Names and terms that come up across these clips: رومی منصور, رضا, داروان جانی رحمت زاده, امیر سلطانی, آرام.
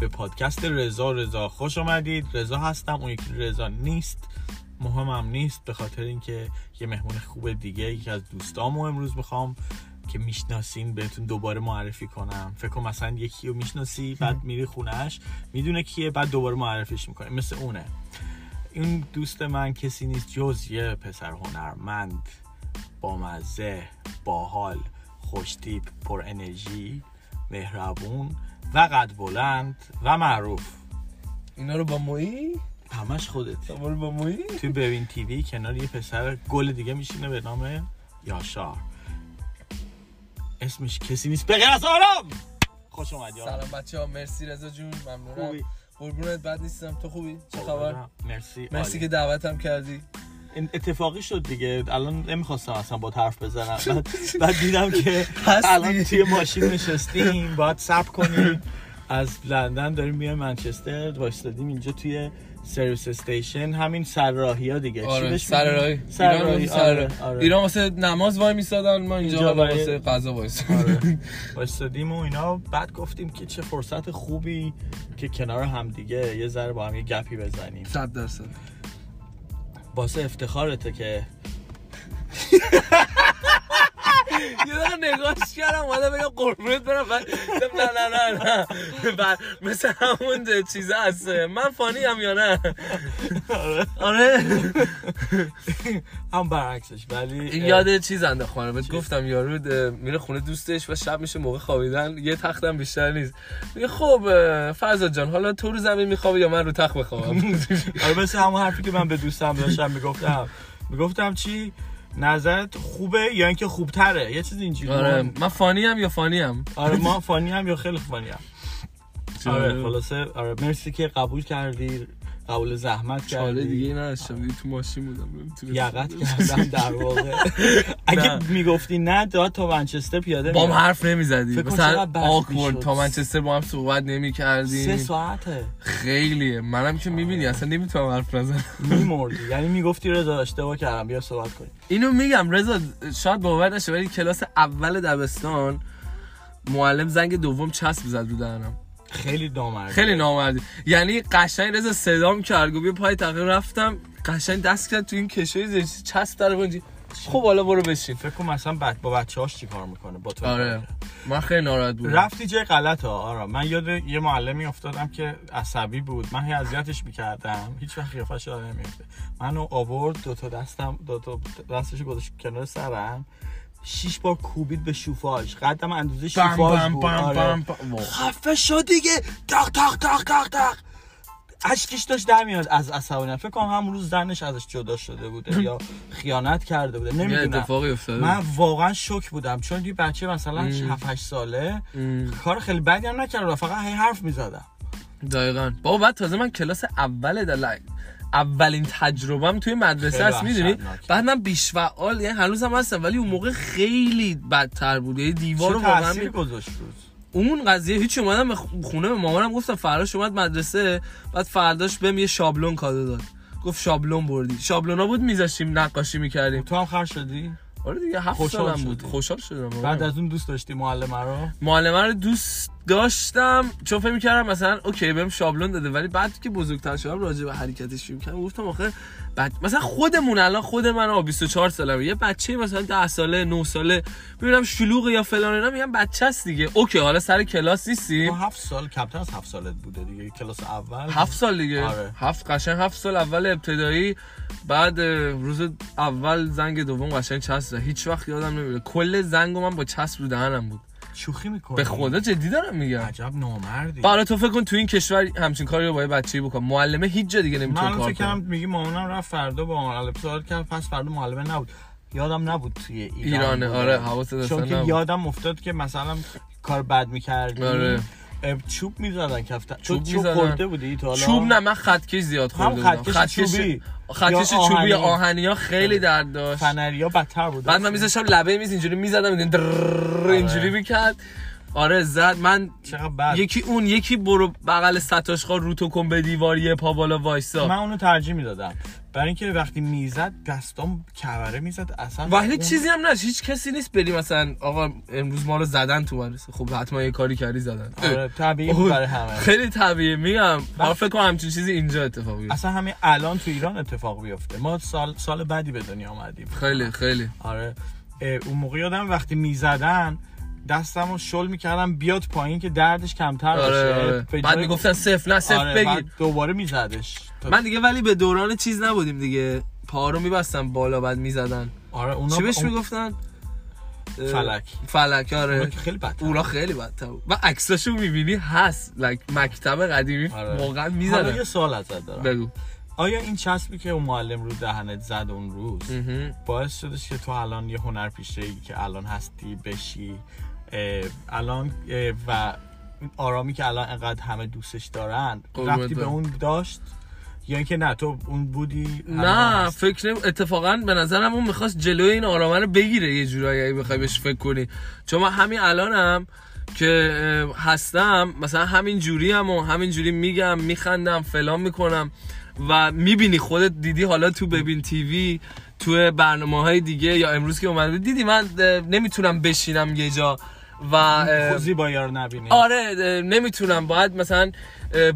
به پادکست رضا خوش اومدید. رضا هستم، اون یکی رضا نیست، مهمم نیست، به خاطر اینکه یه مهمون خوب دیگه، یکی از دوستامو امروز میخوام که میشناسین بهتون دوباره معرفی کنم. فکر کنم مثلا یکی رو میشناسی، بعد میری خونه‌اش، میدونه کیه، بعد دوباره معرفیش میکنه. مثل اونه. این دوست من کسی نیست جز یه پسر هنرمند، بامزه، باحال، خوش‌تیپ، پر انرژی، مهربون و قد بلند و معروف. اینا رو با مویی؟ همش خودت. همون با مویی؟ تو ببین تیوی کنار یه پسر گل دیگه میشینه به نام یاشار. اسمش کسی نیست بغیر از آرام. خوش اومدی آرام. سلام بچه‌ها، مرسی رضا جون، ممنونم. قربونت، بد نیستم. تو خوبی؟ چه خبر؟ مرسی که دعوتم کردی. اتفاقی شد دیگه. الان نمیخواستم اصلا با حرف بزنم، بعد دیدم که الان توی ماشین نشستیم، باید صبر کنیم. از لندن داریم میایم منچستر، وایسادیم اینجا توی سرویس استیشن، همین سرراهی‌ها دیگه. آره، سرراهی ایران واسه نماز وای میسادن، ما اینجا واسه قضا وایسادیم و اینا. بعد گفتیم که چه فرصت خوبی که کنار هم دیگه یه ذره با هم یه گپی بزنیم. 100% واسه افتخارته که یه نگاهش کردم، اومدم بگم قربونت برم، بعد نه بعد مثل همون چیزه هست، من فانی ام یا نه. آره هم برعکسش. ولی یاد چیز انداختم، بهت گفتم یارو میره خونه دوستش و شب میشه، موقع خوابیدن یه تختم بیشتر نیست، میگه خب فرزا جان حالا تو رو زمین میخوابی یا من رو تخت بخوابم؟ آره، مثل همون حرفی که من به دوستم داشتم میگفتم چی نظرت خوبه یا اینکه خوبتره، یه چیز اینجوری. آره، من فانیم یا فانیم. آره، ما فانیم یا خیلی فانیم. آره خلاصه. آره، مرسی که قبول کردی، قبول زحمت کردی. چاله دیگه نداشتم، تو ماشین بودم، یقت کردم در واقع. اگه میگفتی نه تا منچستر پیاده با هم حرف نمیزدی، مثلا آکورد تا منچستر با هم صحبت نمیکردی. 3 ساعته خیلیه. منم که میبینی اصلا نمیتونم حرف بزنم، میمردی. یعنی میگفتی رضا اشتباه کردم، بیا صحبت کنیم. اینو میگم رضا شاید باور نشه، ولی کلاس اول دبستان معلم زنگ دوم چسب زد رو دهنم. خیلی نامردی. یعنی قشنگ رضا صدام کرد، گفت پای تقریبا رفتم، قشنگ دست کرد تو این کشوی زیر چسب در بونجی. خب حالا برو بشین. فکر کنم مثلا با بچه‌هاش چیکار میکنه با تو. آره، من خیلی ناراحت بودم. رفتی جای غلطه. آره، من یاد یه معلمی افتادم که عصبی بود، من هی اذیتش میکردم، هیچ وقت قیافش یادم نمیاد. منو آورد دو تا دستشو گذاشت کنار سرم، 6 بار کوبید به شوفاژ، قدم اندازه شوفاژ بود. خفه شد دیگه، تق تق تق تق تق، اشکش داشت در میاد از عصبانیت. فکر کنم همون روز زنش ازش جدا شده بوده یا خیانت کرده بوده، نمیدونم اتفاقی افتاده. من واقعا شوک بودم، چون یه بچه مثلا 7-8 ساله کار خیلی بدی هم نکرده، فقط هی حرف میزدم. دقیقاً بابا. بعد تازه من کلاس اول اولین تجربه‌ام توی مدرسه است، میدونی. بعد من بیش فعال، یعنی هنوزم هستم، ولی اون موقع خیلی بدتر بود. یه دیوار واقعا می‌گذاشت روز اون قضیه. هیچ اومدم به خونه به مامانم گفتم فراش اومد مدرسه، بعد فرداش بهم یه شابلون کادو داد، گفت شابلون بردی. شابلونا بود می‌ذاشتیم نقاشی می‌کردیم. تو هم خر شدی؟ آره دیگه، 7 سالم بود، خوشحال شدم. بعد از اون دوست داشتی معلمه رو دوست داشتم، چون فکر می‌کردم مثلا اوکی بهم شابلون داده، ولی بعد که بزرگتر شدم راجع به حرکتش فکر کردم، گفتم آخه بعد مثلا خودمون الان، خود من 24 سالمه، یه بچه‌ای مثلا 10 ساله 9 ساله می‌بینم شلوغ یا فلان اینا، میگم بچه است دیگه. اوکی حالا سر کلاس نیستیم. 7 سال کمتر از 7 سالت بوده دیگه، کلاس اول 7 سال دیگه. آره. 7 سال اول ابتدایی. بعد روز اول زنگ دوم قشنگ چسب، هیچ وقت یادم نمیره، کل زنگو من با چسب رو دهنم بود. شوخی میکنی؟ به خدا جدی دارم میگم. عجب نامردی. برای تو فکر کن تو این کشور همچین کاری رو با یه بچه‌ای بکنم، معلمه هیچ جا دیگه نمیتونه کار کنه. من فکر کنم میگی مامانم رفت فردا با معلم صحبت کرد، پس فردا معلمه نبود. یادم نبود توی ایران. آره، حواست داشتم نبود، چون که یادم افتاد که مثلا کار بد می‌کردی. آره. چوب می‌زدن کفته. چوب خورده بودی تو حالا؟ چوب نه، من خطکش زیاد خوردم. خطکش چوبی آهنی‌ها خیلی درد داشت. فنری‌ها بدتر بود. بعد من می‌ذاشتم لبه میز اینجوری می‌زدم، اینجوری می‌کرد. آره زد من چقدر بد. یکی اون یکی برو بغل ستاشخا روتو کن به دیواری پا بالا وایسا. من اونو ترجیح میدادم برای اینکه وقتی میزد دستام کبره میزد اصلا ولی چیزی هم نشه. هیچ کسی نیست بریم مثلا آقا امروز ما رو زدن تو مدرسه. خب حتما یه کاری کردی زدن. آره طبیعی برای همه. خیلی طبیعی میگم. ما فکر کنم همچین چیزی اینجا اتفاق بیفته. اصلا همین الان تو ایران اتفاق بیفته. ما سال بعدی به دنیا اومدیم. خیلی خیلی آره. اون موقع یادم وقتی میزدن دستمو شل میکردم بیاد پایین که دردش کمتر بشه. آره. بعد میگفتن صفر نه صفر آره. بگیر دوباره میزدش. من دیگه ولی به دوران چیز نبودیم دیگه. پا رو میبستم بالا بعد میزدن. آره اونا چی بهش میگفتن؟ فلک آره. اونا خیلی بدتر. اونا خیلی بدتر. و عکساشو میبینی هست لایک مکتب قدیمی واقعا آره. میزدن. حالا یه سوال ازت دارم. بگو. آیا این چسبی که اون معلم رو دهنت زد اون روز باعث شدش که تو الان یه هنرپیشه‌ای که الان هستی بشی؟ الان و آرامی که الان انقدر همه دوستش دارن رفتی به اون داشت یا اینکه نه تو اون بودی؟ نه فکر نمی اتفاقا به نظرم اون میخواست جلوی این آرامه رو بگیره یه جورایی اگه بخوای بهش فکر کنی. چون من همین الانم که هستم مثلا همین جوری هم و همین جوری میگم میخندم فلان میکنم و میبینی خودت دیدی. حالا تو ببین تیوی تو برنامه‌های دیگه یا امروز که اومده دیدی من نمیتونم بشینم یه جا و خوزی با یار نبینی. آره نمیتونم باید مثلا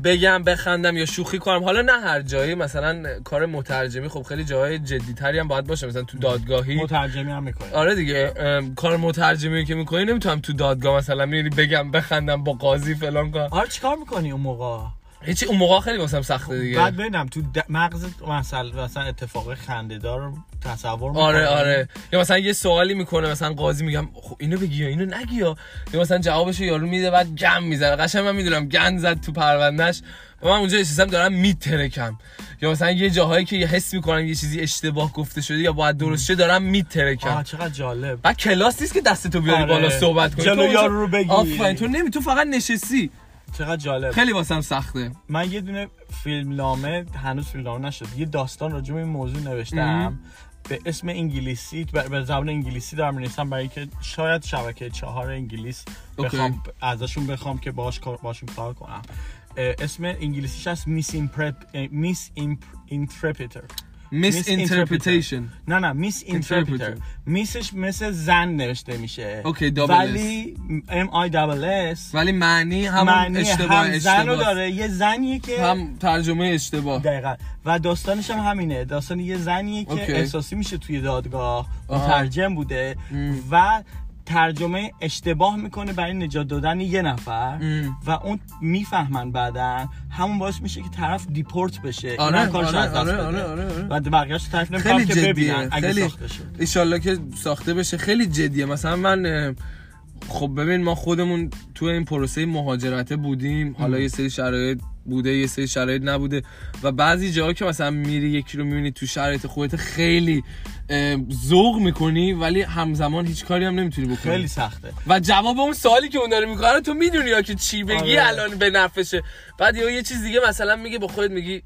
بگم بخندم یا شوخی کنم. حالا نه هر جایی مثلا کار مترجمی خب خیلی جاهای جدی‌تری هم باید باشه. مثلا تو دادگاهی مترجمی هم می‌کنی. آره دیگه کار مترجمی که می‌کنی نمیتونم تو دادگاه مثلا می‌ری بگم بخندم با قاضی فلان کنم. آره چیکار می‌کنی اون موقع؟ هیچی اون موقع خیلی واسم سخته دیگه. بعد ببینم تو مغزت مثلا اتفاق خنده‌دار رو تصور می‌کنه. آره آره. یا مثلا یه سوالی میکنه مثلا قاضی میگم خب اینو بگی یا اینو نگی یا مثلا جوابشو یارو میده بعد گم میزنه. قشنگ من میدونم گند زد تو پروندهش. من اونجا احساسم دارم میترکم. یا مثلا یه جاهایی که حس میکنم یه چیزی اشتباه گفته شده یا باید درست شه دارم میترکم. آها چقدر جالب. بعد کلاس نیست که دستتو بیاری آره. بالا صحبت کنی. جلو یارو رو بگی. آفرین تو نمی تو فقط نشستی. چقدر جالب. خیلی واسم سخته. من یه دونه فیلمنامه هنوز فیلمنامه نشد یه داستان راجع به این موضوع نوشتم به اسم انگلیسی به زبان انگلیسی دارم نوشتم برای اینکه شاید شبکه 4 انگلیس بخوام ازشون بخوام که باشون کار کنم. اسم انگلیسیش هست misinterpretation. نه misinterpreter. میسش مثل زن نوشته میشه. اوکی ولی MISS ولی معنی همون اشتباه زنو داره. یه زنیه که هم ترجمه اشتباه. دقیقاً. و داستانش هم همینه. داستان یه زنیه که احساسی میشه توی دادگاه مترجم بوده و ترجمه اشتباه میکنه برای نجات دادن یه نفر و اون میفهمن بعدن همون باعث میشه که طرف دیپورت بشه. آره کارش از دست بده. بعد بقیه‌اش طرف نمی‌خواد که ببینن اگه ساخته شد. ان شاءالله که ساخته بشه. خیلی جدیه. مثلا من خب ببین ما خودمون تو این پروسه مهاجرته بودیم. حالا یه سری شرایط بوده یه سری شرایط نبوده و بعضی جاها که مثلا میری یکی رو میبینی تو شرایط خودت خیلی ذوق میکنی ولی همزمان هیچ کاری هم نمیتونی بکنی. خیلی سخته و جواب اون سوالی که اون داره میکنه تو میدونی یا که چی بگی آه. الان به نفعشه. بعد یا یه چیز دیگه مثلا میگه با خودت میگی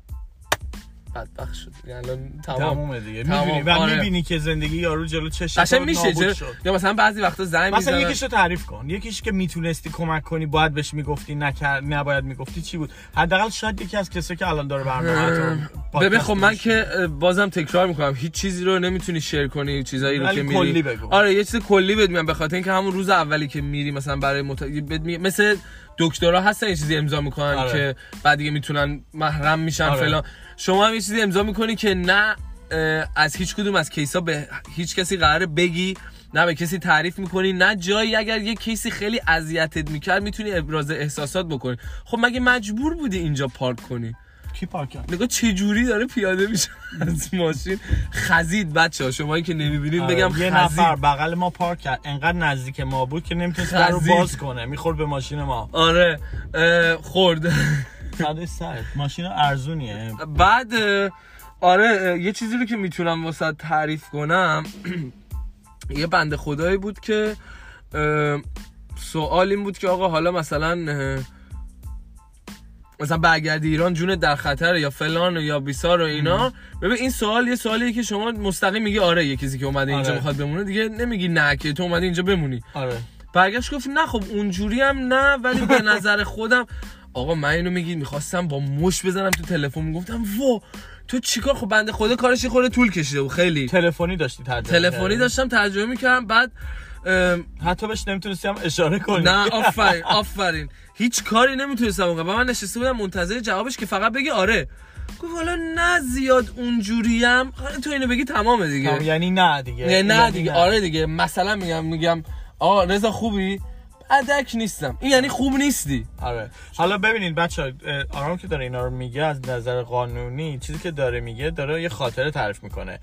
بدبخت شد الان تمام دیگه میدونی و آره. میبینی که زندگی یارو جلو چشم قشنگ میشه یا مثلا بعضی وقتا زنگ میزنه مثلا یکیشو تعریف کن یکیش که میتونستی کمک کنی باید بهش میگفتی نباید میگفتی چی بود. حداقل شاید یکی از کسایی که الان داره برنامه تو ببین خب من که بازم تکرار میکنم هیچ چیزی رو نمیتونی شیر کنی چیزایی رو که میری آره یه چیز کلی بد میام. به خاطر اینکه همون روز اولی که میری مثلا برای مثلا دکترا هستن یه چیزی امضا میکنن که بعد دیگه میتونن محرم میشن فلان. شما هم یه چیزی امضا میکنی که نه از هیچ کدوم از کیسا به هیچ کسی قراره بگی نه به کسی تعریف میکنی نه جایی اگر یه کیسی خیلی اذیتت میکرد میتونی ابراز احساسات بکنی. خب مگه مجبور بودی اینجا پارک کنی؟ کی پارک کرد؟ نگاه چه جوری داره پیاده میشه از ماشین. خزید بچه‌ها شمایی که نمیبینید بگم خزید. یه نفر بغل ما پارک کرد انقدر نزدیک ما بود که نمیتونست در رو باز کنه میخورد به ماشین ما. آره خورد ساده ساعت ماشین ارزونیه. بعد آره یه چیزی رو که میتونم واسه تعریف کنم یه بنده خدایی بود که سوال این بود که آقا حالا مثلا برگردی ایران جونت در خطره یا فلان یا بیسار و اینا. ببین این سوال یه سوالیه که شما مستقیم میگی آره یه کسی که اومده اینجا میخواد بمونه دیگه نمیگی نه که تو اومدی اینجا بمونی. آره برگشت گفت نه خب اونجوری هم نه، ولی به نظر خودم. آقا من اینو میگید میخواستم با مش بزنم تو تلفن، میگفتم وا تو چیکار. خب بنده خدا کارش خورده طول کشیده و خیلی تلفنی داشتی ترجمه. تلفنی داشتم ترجمه میکردم، بعد حتی بهش نمیتونستم اشاره کنم. نه آفرین آفرین، هیچ کاری نمیتونستم اونجا. من نشسته بودم منتظر جوابش که فقط بگی آره. گفت حالا نه زیاد اونجوریم، تو اینو بگی تمام دیگه، یعنی نه دیگه، نه دیگه آره دیگه. مثلا میگم آقا رضا خوبی؟ ادک نیستم، این یعنی خوب نیستی. آره حالا ببینید بچه‌ها، آرام که داره اینا رو میگه از نظر قانونی چیزی که داره میگه داره یه خاطره تعریف میکنه.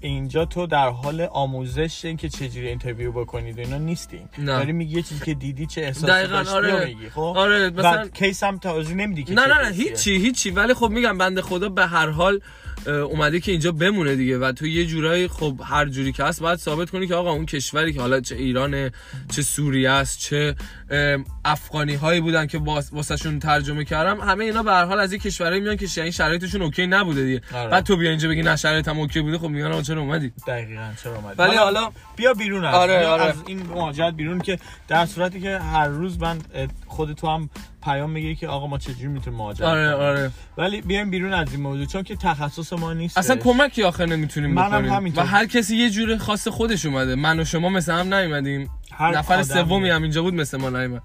اینجا تو در حال آموزش این که چجوری اینترویو بکنید اینا نیستیم، داری میگه چیزی که دیدی چه احساسی داشتی. آره. میگی خب آره مثلا کیس هم توضیح نمیدی که نه هیچی. ولی خب میگم بنده خدا به هر حال اومده که اینجا بمونه دیگه، و تو یه جورایی خب هر جوری که هست باید ثابت کنی که آقا اون کشوری که حالا چه ایرانه چه سوریه است چه افغانی هایی بودن که واسهشون ترجمه کردم، همه اینا به هر حال از این کشورایی میان که این شرایطشون اوکی نبوده دیگه. بعد تو بیا اینجا بگی نه شرایطم اوکی بوده، خب میگن چرا اومدی؟ دقیقاً چرا اومدی؟ ولی حالا بیا بیرون از از این ماجرا بیرون، که در صورتی که هر روز من خود تو هم پیام میگه که آقا ما چجوری میتونیم ماجرا. آره. ولی بیایم بیرون از این موضوع، چون که تخصص ما نیست. اصلا کمکی آخر نمیتونیم بکنیم و هر کسی یه جوره خاص خودش اومده. من و شما مثل هم نیومدیم، نفر سومی هم اینجا بود مثل ما نیومد.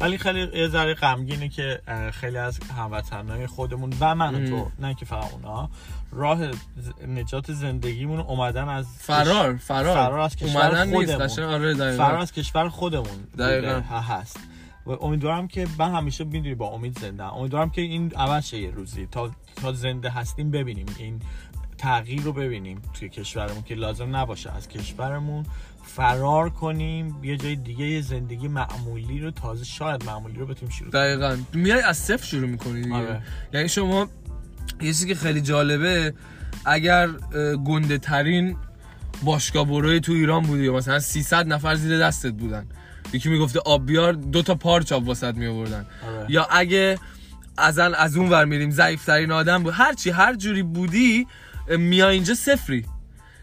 ولی خیلی یه ذره غمگینه که خیلی از هموطنای خودمون و من و تو، نه که فقط اونا، راه نجات زندگیمون اومدن از فرار از کشور خودمون، فرار از کشور خودمون دقیقاً هست. و امیدوارم که من همیشه میدونی با امید زنده، امیدوارم که این عوض یه روزی تا زنده هستیم ببینیم این تغییر رو، ببینیم توی کشورمون که لازم نباشه از کشورمون فرار کنیم، یه جای دیگه یه زندگی معمولی رو، تازه شاید معمولی رو بتونیم شروع کنیم. دقیقاً میای از صفر شروع می‌کنی دیگه. آره. یعنی شما یه چیزی که خیلی جالبه، اگر گنده ترین باشگاه بروی تو ایران بودی مثلا 300 نفر زیر دستت بودن، یکی میگفته آب بیار، دو تا پارچ آب واسط میآوردن. آره. یا اگه از اون ور میریم ضعیف ترین آدم بود، هرچی هر جوری بودی میای اینجا صفری.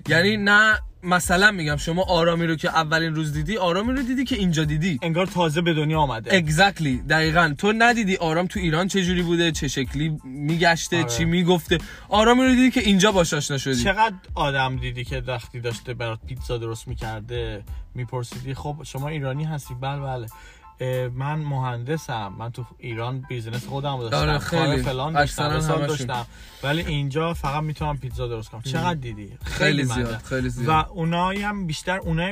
یعنی نه مثلا میگم شما آرامی رو که اولین روز دیدی، آرامی رو دیدی که اینجا دیدی، انگار تازه به دنیا آمده. اگزکتلی دقیقاً. تو ندیدی آرام تو ایران چه جوری بوده، چه شکلی میگشته. آره. چی میگفته. آرامی رو دیدی که اینجا باش آشنا شدی. چقدر آدم دیدی که وقتی داشته برات پیتزا درست میکرده میپرسیدی خب شما ایرانی هستی؟ بله من مهندسم، من تو ایران بیزنس خودم داشتم، کار فلان داشتم، ولی اینجا فقط میتونم پیتزا درست کنم. چقدر دیدی؟ خیلی زیاد. و اونایی هم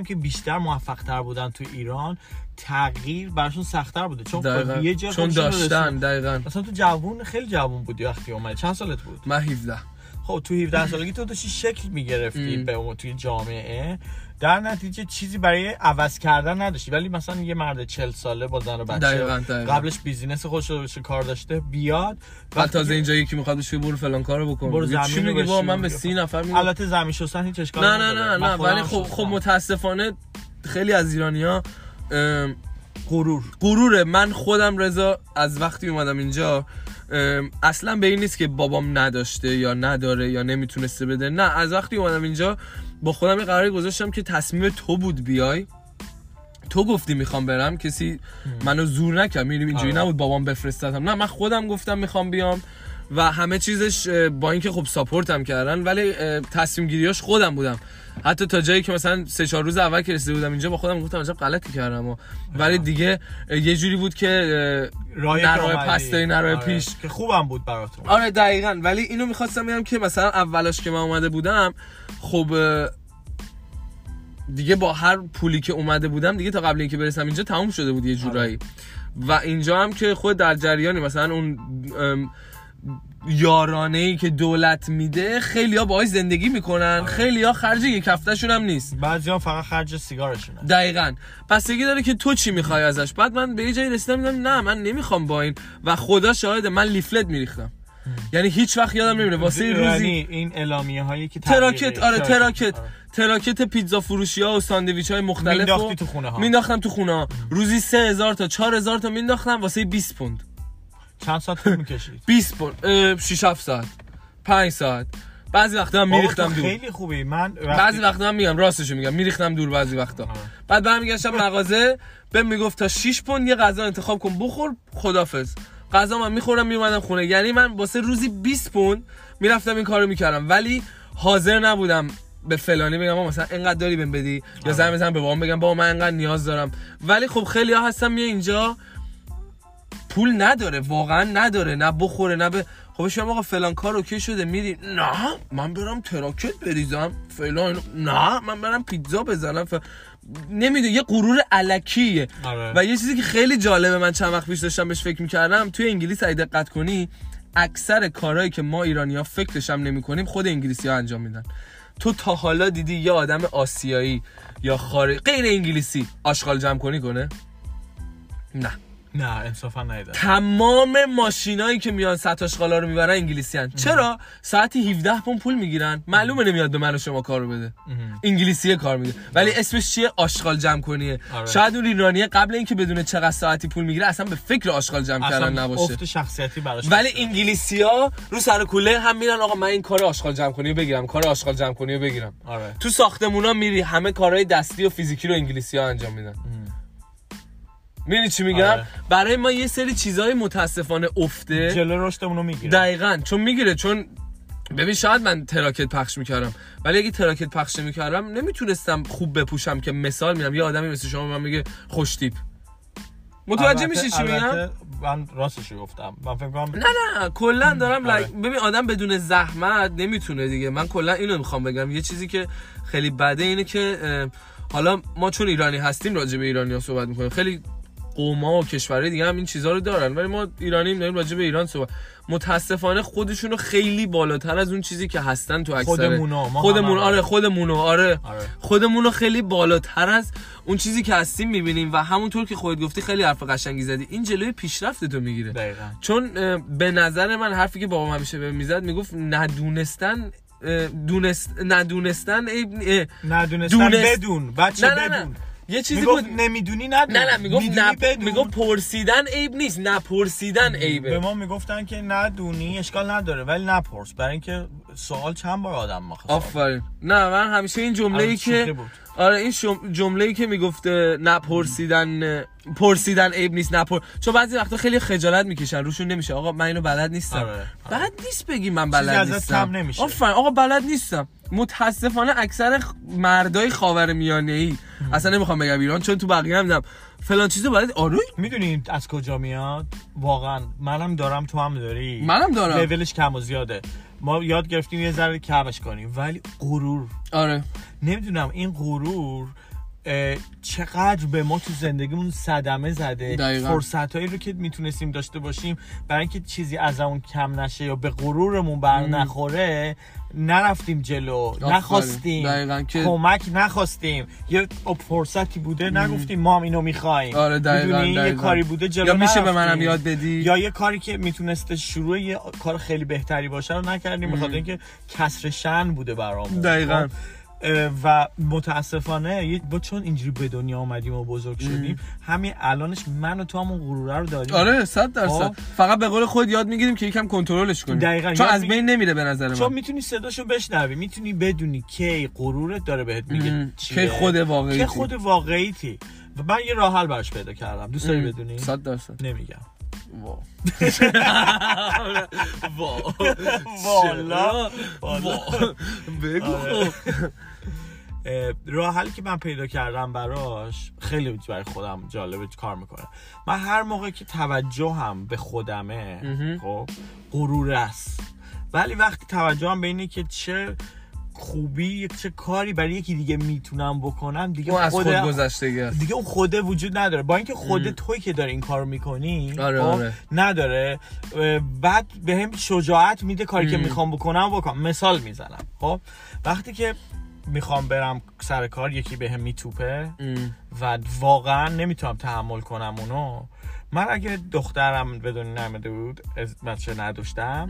که بیشتر موفق تر بودن تو ایران، تغییر براشون سخت‌تر بوده، چون یه جا داشتن. دقیقاً. مثلا تو خیلی جوون بودی وقتی اومدی، چند سالت بود؟ من 17. خب تو 17 سالگی تو داشتی شکل میگرفتی به توی جامعه، در نتیجه چیزی برای عوض کردن نداشتی. ولی مثلا یه مرد 40 ساله با زن و بچه دقیقاً. قبلش بیزینس خودش رو کار داشته، بیاد بعد تازه اینجا یکی میخواد بشه برو فلان کارو بکن، چی میگه با من به 30 نفر میگم البته زمین شستن هیچ اشکالی نداره. نه ولی خب متاسفانه خیلی از ایرانی‌ها غروره. من خودم رضا از وقتی اومدم اینجا اصلا به این نیست که بابام نداشته یا نداره یا نمیتونسته بده، نه، از وقتی اومدم اینجا با خودم یه قراری گذاشتم که تصمیم تو بود بیای، تو گفتی میخوام برم، کسی منو زور نکرد، میریم اینجوری نبود بابام بفرستادم، نه من خودم گفتم میخوام بیام و همه چیزش، با اینکه خب ساپورتم کردن ولی تصمیم گیریاش خودم بودم. حتی تا جایی که مثلا 3-4 روز اول که رسیده بودم اینجا با خودم گفتم عجب غلطی کردم، ولی دیگه یه جوری بود که راه پسته نراه پیش، که خوبم بود براتون. آره دقیقاً. ولی اینو می‌خواستم بگم که مثلا اولاش که من اومده بودم خب دیگه با هر پولی که اومده بودم دیگه تا قبل اینکه برسم اینجا تموم شده بود یه جورایی. و اینجا هم که خود در جریانی مثلا اون یارانه‌ای که دولت میده خیلی‌ها باهاش زندگی میکنن، خیلی‌ها خرج یک هفته‌شون هم نیست، بعضی‌ها فقط خرج سیگارشونه. دقیقاً. پس دیگه داره که تو چی می‌خوای ازش. بعد من به یه جایی رسیدم میگم نه من نمی‌خوام با این، و خدا شاهد من لیفلت می‌ریختم. یعنی هیچ وقت یادم نمیره واسه روزی این اعلامیه‌هایی که تراکت پیتزا فروشی‌ها و ساندویچ‌های مختلفو مینداختم تو خونه‌ها. روزی 3000 تا 4000 تا مینداختم واسه 20 پوند. چند ساعت طول می‌کشید؟ 20 پوند، 6-7 ساعت، 5 ساعت. بعضی وقتا هم میریختم دور. خیلی خوبه. من بعضی وقتا هم میگم راستشو میگم میریختم دور بعضی وقتا. بعد برمیگشتم مغازه بهم میگفت تا 6 پوند یه غذا انتخاب کن بخور خدافظ. غذا من میخورم میومدم خونه. یعنی من واسه روزی 20 پوند میرفتم این کارو میکردم ولی حاضر نبودم به فلانی بگم ما مثلا اینقدر داری بهم بدی یا زنگ بزنم به بابام بگم بابا من اینقدر نیاز دارم. ولی خب خیلی‌ها هستن میان اینجا پول نداره واقعا نداره نه بخوره نه به خب شما آقا فلان کار اوکی شده میری نه من برم تراکت بریزم فلان نه من برم پیتزا بزنم نمیدونم یه غرور الکیه. و یه چیزی که خیلی جالبه من چند وقت پیش داشتم بهش فکر می‌کردم توی انگلیس اگه دقت کنی اکثر کارهایی که ما ایرانی‌ها فکرش هم نمی‌کنیم خود انگلیسی‌ها انجام میدن. تو تا حالا دیدی یه آدم آسیایی یا غیر انگلیسی آشغال جمع کنی کنه؟ نه انصافا ندیدم. تمام ماشینایی که میان سطح آشغالا رو میبرن انگلیسیان. چرا؟ ساعتی 17 پوند پول میگیرن. معلومه نمیاد به من و شما کارو بده. انگلیسیه کار میده. ولی اسمش چیه؟ آشغال جمع کنیه. شاید اون ایرانیه قبل اینکه بدونه چقدر ساعتی پول میگیره اصلا به فکر آشغال جمع کردن نباشه. اصلا افت شخصیتی براش. ولی انگلیسی‌ها رو سر کوله هم میرن آقا من این کارو آشغال جمع کنیو بگیرم، کارو آشغال جمع کنیو بگیرم. آره. تو ساختمونا میری همه کارهای دستی و فیزیکی رو انگلیسی‌ها انجام میدن. می‌بینی چی میگم؟ آره. برای ما یه سری چیزای متاسفانه افته جلو رشدمون رو میگیره. دقیقاً چون میگیره چون ببین شاید من تراکت پخش میکردم ولی اگه تراکت پخش نمیکردم نمیتونستم خوب بپوشم که مثال میدم یه آدمی مثل شما من میگه خوش تیپ. متوجه میشی چی میگم؟ من راستش گفتم. من فکر کنم نه کلا دارم آره. ببین آدم بدون زحمت نمیتونه دیگه. من کلا اینو میخوام بگم یه چیزی که خیلی بده اینه که حالا ما چون ایرانی هستیم راجع به ایرانی‌ها صحبت می‌کنیم. خیلی قوما و کشورهای دیگه هم این چیزا رو دارن ولی ما ایرانی‌ها داریم راجع به ایران صحبت متاسفانه خودشونو خیلی بالاتر از اون چیزی که هستن تو اکثر خودمونو خیلی بالاتر از اون چیزی که هستیم می‌بینیم و همونطور که خودت گفتی خیلی حرف قشنگی زدی این جلوی پیشرفت تو میگیره دقیقاً. چون به نظر من حرفی که بابام همیشه به میزد میگفت ندونستن بدون یه چیزی بود نمیدونی ندونی نه میگفت پرسیدن عیب نیست نپرسیدن عیبه. به ما میگفتن که ندونی اشکال نداره ولی نپرس برای اینکه سوال چند بار آدم میخواد. آفرین. نه من همیشه این جمله‌ای که آره این جمله‌ای که میگفته پرسیدن عیب نیست چون بعضی وقتا خیلی خجالت میکشن روشون نمیشه آقا من اینو بلد نیستم. بلد نیست بگی من بلد نیستم. آفرین آقا بلد نیستم. متاسفانه اکثر مردای خاورمیانه‌ای اصلا نمیخوام بگم ایران چون تو بقیه هم دیدم فلان چیزو بلد آروی میدونید از کجا میاد واقعا منم دارم تو هم داری منم دارم لولش کم و زیاده ما یاد گرفتیم یه ذره کمش کنیم ولی غرور آره نمیدونم این غرور چقدر به ما تو زندگیمون صدمه زده دقیقا. فرصتایی رو که میتونستیم داشته باشیم برای اینکه چیزی از اون کم نشه یا به غرورمون بر نخوره نرفتیم جلو نخواستیم کمک نخواستیم یه فرصتی بوده نگفتیم ما هم اینو می‌خوایم آره دقیقاً یه کاری بوده جلو یا میشه به منم یاد بدی یا یه کاری که میتونسته شروع یه کار خیلی بهتری باشه رو نکردیم بخاطر اینکه کسر شأن بوده برامون دقیقاً و متاسفانه با چون اینجوری به دنیا آمدیم و بزرگ شدیم همین الانش من و تو همون غروره رو داریم. آره 100% فقط به قول خود یاد میگیریم که یکم کنترلش کنیم دقیقاً چون از بین نمیره به نظر من چون میتونی صداشو بشنوی میتونی بدونی کی غرورت داره بهت میگه چیه کی خود واقعیتی و من یه راه حل براش پیدا کردم دوست داری بدونی 100% نمیگم بگو راه حلی که من پیدا کردم براش خیلی برای خودم جالبه کار میکنه. من هر موقع که توجهم به خودمه خب غرور است ولی وقتی توجهم به اینه که چه خوبی چه کاری برای یکی دیگه میتونم بکنم دیگه اون خود گذشتگی است دیگه اون خوده وجود نداره با اینکه خودت تویی که داری این کارو میکنی آره. نداره بعد بهم شجاعت میده کاری که میخوام بکنم مثال میزنم خب وقتی که میخوام برم سر کار یکی بهم میتوپه و واقعا نمیتونم تحمل کنم اونو من اگه دخترم بدون نمیده بود از بچه نداشتم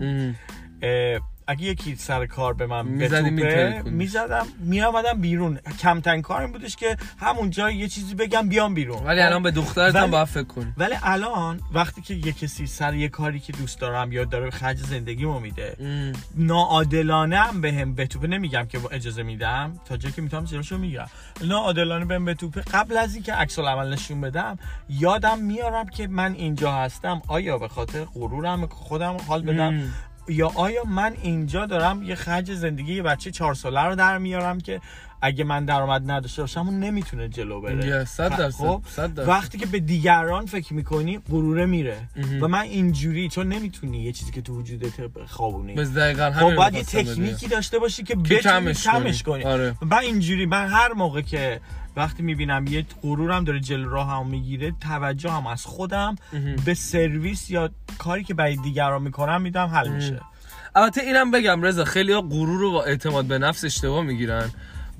اگه یکی سر کار به من بتوبه میزدم میامدم بیرون. کمترین کارم بودش که همون جای یه چیزی بگم بیام بیرون. ولی الان به دخترتم باید فکر کنی. ولی الان وقتی که یه کسی سر یه کاری که دوست دارم یا داره خرج زندگیمو میده ناعادلانه هم بهم بتوبه، نمیگم که اجازه میدم، تا جایی که میتونم جلوشو میگیرم، ناعادلانه بهم بتوبه، قبل از اینکه عکس العمل نشون بدم یادم میارم که من اینجا هستم، آیا به خاطر غرورم خودم حال بدم یا آیا من اینجا دارم یه خرج زندگی یه بچه 4 ساله رو در میارم که اگه من درآمد نداشته باشم اون نمیتونه جلو بره. 100%. وقتی که به دیگران فکر میکنی غروره میره و من اینجوری، چون نمیتونی یه چیزی که تو وجودت خوابونی، خب باید یه تکنیکی داشته باشی که بتونی کمش کنی. آره. من اینجوری، من هر موقع که وقتی میبینم یه غرورم داره جلو راهم میگیره، توجه هم از خودم به سرویس یا کاری که برای دیگران میکنم میدم، حل میشه. البته اینم بگم رضا، خیلی‌ها غرور رو با اعتماد به نفس اشتباه میگیرن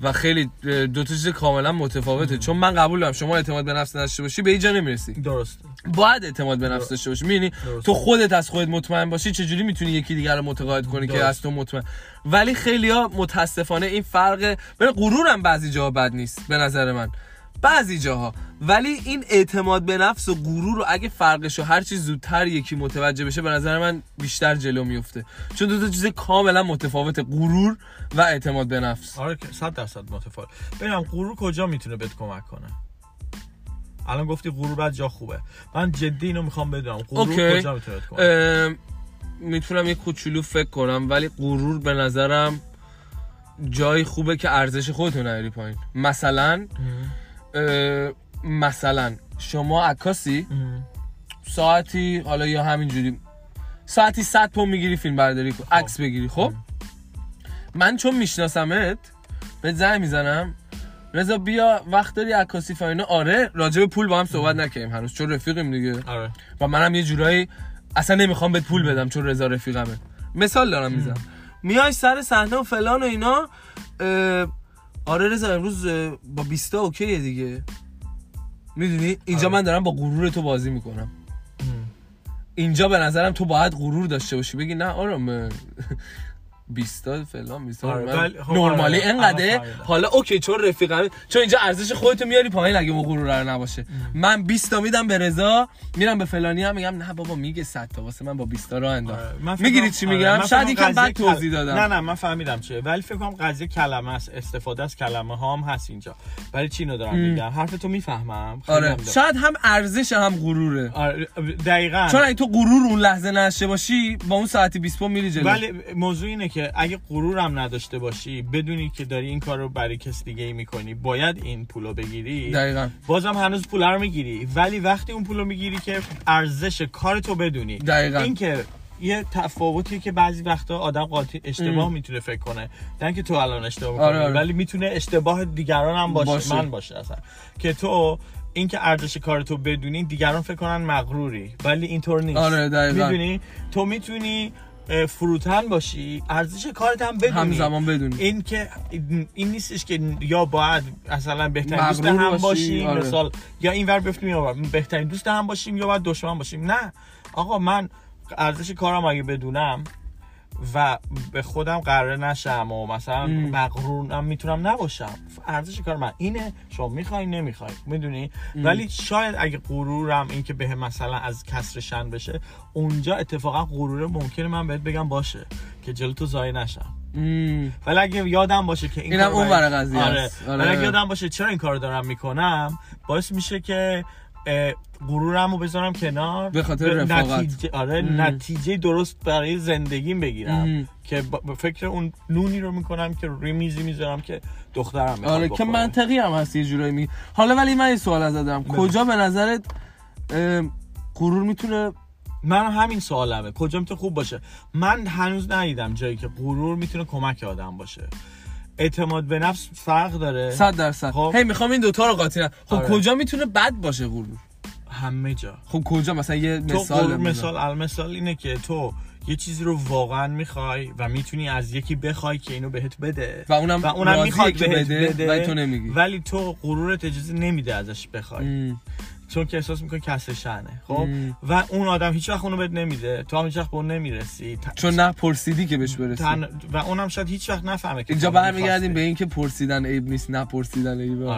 و خیلی دو تا چیز کاملا متفاوته. چون من قبول دارم شما اعتماد به نفس نداشته باشی به هیچ جا نمیرسی. درسته. باید اعتماد به نفس داشته باشی. می‌بینی تو خودت از خودت مطمئن باشی، چجوری میتونی یکی دیگر رو متقاعد کنی که از تو مطمئن. ولی خیلی‌ها متاسفانه این فرق، ببین غرورم بعضی جاها بد نیست به نظر من، بعضی جاها، ولی این اعتماد به نفس و غرور رو اگه فرقشو هر چیز زودتر یکی متوجه بشه به نظر من بیشتر جلو میفته، چون دو تا چیز کاملا متفاوت، غرور و اعتماد به نفس. آره 100% متفاوت. ببینم غرور کجا میتونه بهت کمک کنه. الان گفتی غرور بعد جا خوبه، من جدی اینو میخوام بدونم غرور کجا میتونه بهت کمک کنه. میتونم یه کوچولو فکر کنم، ولی غرور به نظرم جای خوبه که ارزش خودت رو نری پایین. مثلا شما عکاسی ساعتی، حالا یا همینجوری ساعتی 100 پوند میگیری فیلم برداری کن، عکس بگیری. خب من چون میشناسمت بهت زنگ میزنم رضا بیا وقت داری عکاسی فاینا. آره راجب پول با هم صحبت نکنیم هنوز چون رفیقیم دیگه. آره. و منم یه جورایی اصلا نمیخوام بهت پول بدم چون رضا رفیقمه، مثال دارم میزنم. میای سر صحنه و فلان و اینا. آره رضا امروز با 20 تا اوکیه دیگه، میدونی اینجا من دارم با غرور تو بازی میکنم. اینجا به نظرم تو باید غرور داشته باشی، بگی نه آرام 20 تا فلان 20 تا نورمالی اینقدره، حالا اوکی چون رفیقم، چون اینجا ارزش خودت میاری پایین اگه اون غرور رو نباشه. من 20 تا میدم به رضا، میرم به فلانی هم میگم نه بابا میگه 100 تا واسه من با 20 تا راه انداخت. میگیری چی میگم؟ شاید یکم بد توضیح دادم. نه من فهمیدم چیه، ولی فکر کنم قضیه کلمه است، استفاده از کلمه ها هم هست اینجا. ولی چی اینو دارم میگم؟ حرف تو میفهمم. آره شاید هم ارزش هم غروره. آره دقیقاً. چون اگه تو غرور اون لحظه نشه باشی با اون ساعتی 20 پوند میری جلو. ولی موضوع اینه که اگه غرورم نداشته باشی، بدونی که داری این کار رو برای کس دیگه ای میکنی، باید این پولو بگیری. دقیقاً. بازم هنوز پول رو میگیری، ولی وقتی اون پولو میگیری که ارزش کارتو بدونی. دقیقاً. این که یه تفاوتیه که بعضی وقتا آدم قاطی اشتباه میتونه فکر کنه. نه که تو الان اشتباه میکنی. آره. ولی میتونه اشتباه دیگران هم باشه. من باشه اصلا. که تو اینکه ارزش کارتو بدونی، دیگران فکر کنن مغروری، ولی اینطور نیست. آره دقیقاً. میدونی تو میتونی فروتن باشی، ارزش کارت هم بدونی، همزمان بدونی این که این نیستش که یا باید مثلا بهترین دوست هم باشیم. آره. مثلا یا اینور بفتیم یا بهترین دوست هم باشیم یا باید دشمن باشیم. نه آقا، من ارزش کارم اگه بدونم و به خودم قرار نشم و مثلا مغرورم میتونم نباشم، ارزش کار من اینه، شما میخوای نمیخوای، میدونی. ولی شاید اگه غرورم این که به مثلا از کسر شن بشه، اونجا اتفاقا غرور ممکنه من بهت بگم باشه که جلو تو ضایع نشم. ولی اگه یادم باشه که این کارو اون آره. ولی اگه یادم باشه چرا این کارو دارم میکنم، باعث میشه که غرورمو بذارم کنار، به خاطر رفاقت نتیجه درست برای زندگیم بگیرم که فکر اون نونی رو میکنم که روی میزی میذارم که دخترم میخواد آره بخوره. که منطقی هم هست یه جورایی میگی. حالا ولی من یه سوال ازدم، کجا به نظرت غرور میتونه، من همین سوالمه، کجا میتونه خوب باشه؟ من هنوز ندیدم جایی که غرور میتونه کمک آدم باشه. اعتماد به نفس فرق داره 100%. خب هی میخوام این دوتا رو قاطی نکنم. خب آره. کجا میتونه بد باشه غرور؟ همه جا. خب کجا؟ مثلا یه مثال اینه که تو یه چیزی رو واقعا میخوای و میتونی از یکی بخوای که اینو بهت بده و اونم میخواد بهت بده ولی تو غرورت اجازه نمیده ازش بخوای. چون که احساس میکنی کسر شأنه. خب و اون آدم هیچ وقت اونو بهت نمیده، تو هم هیچ وقت به اون نمیرسی چون نه پرسیدی که بهش برسی و اونم شاید هیچ وقت نفهمه. اینجا برمیگردیم به این که پرسیدن عیب نیست، نه پرسیدن عیبه.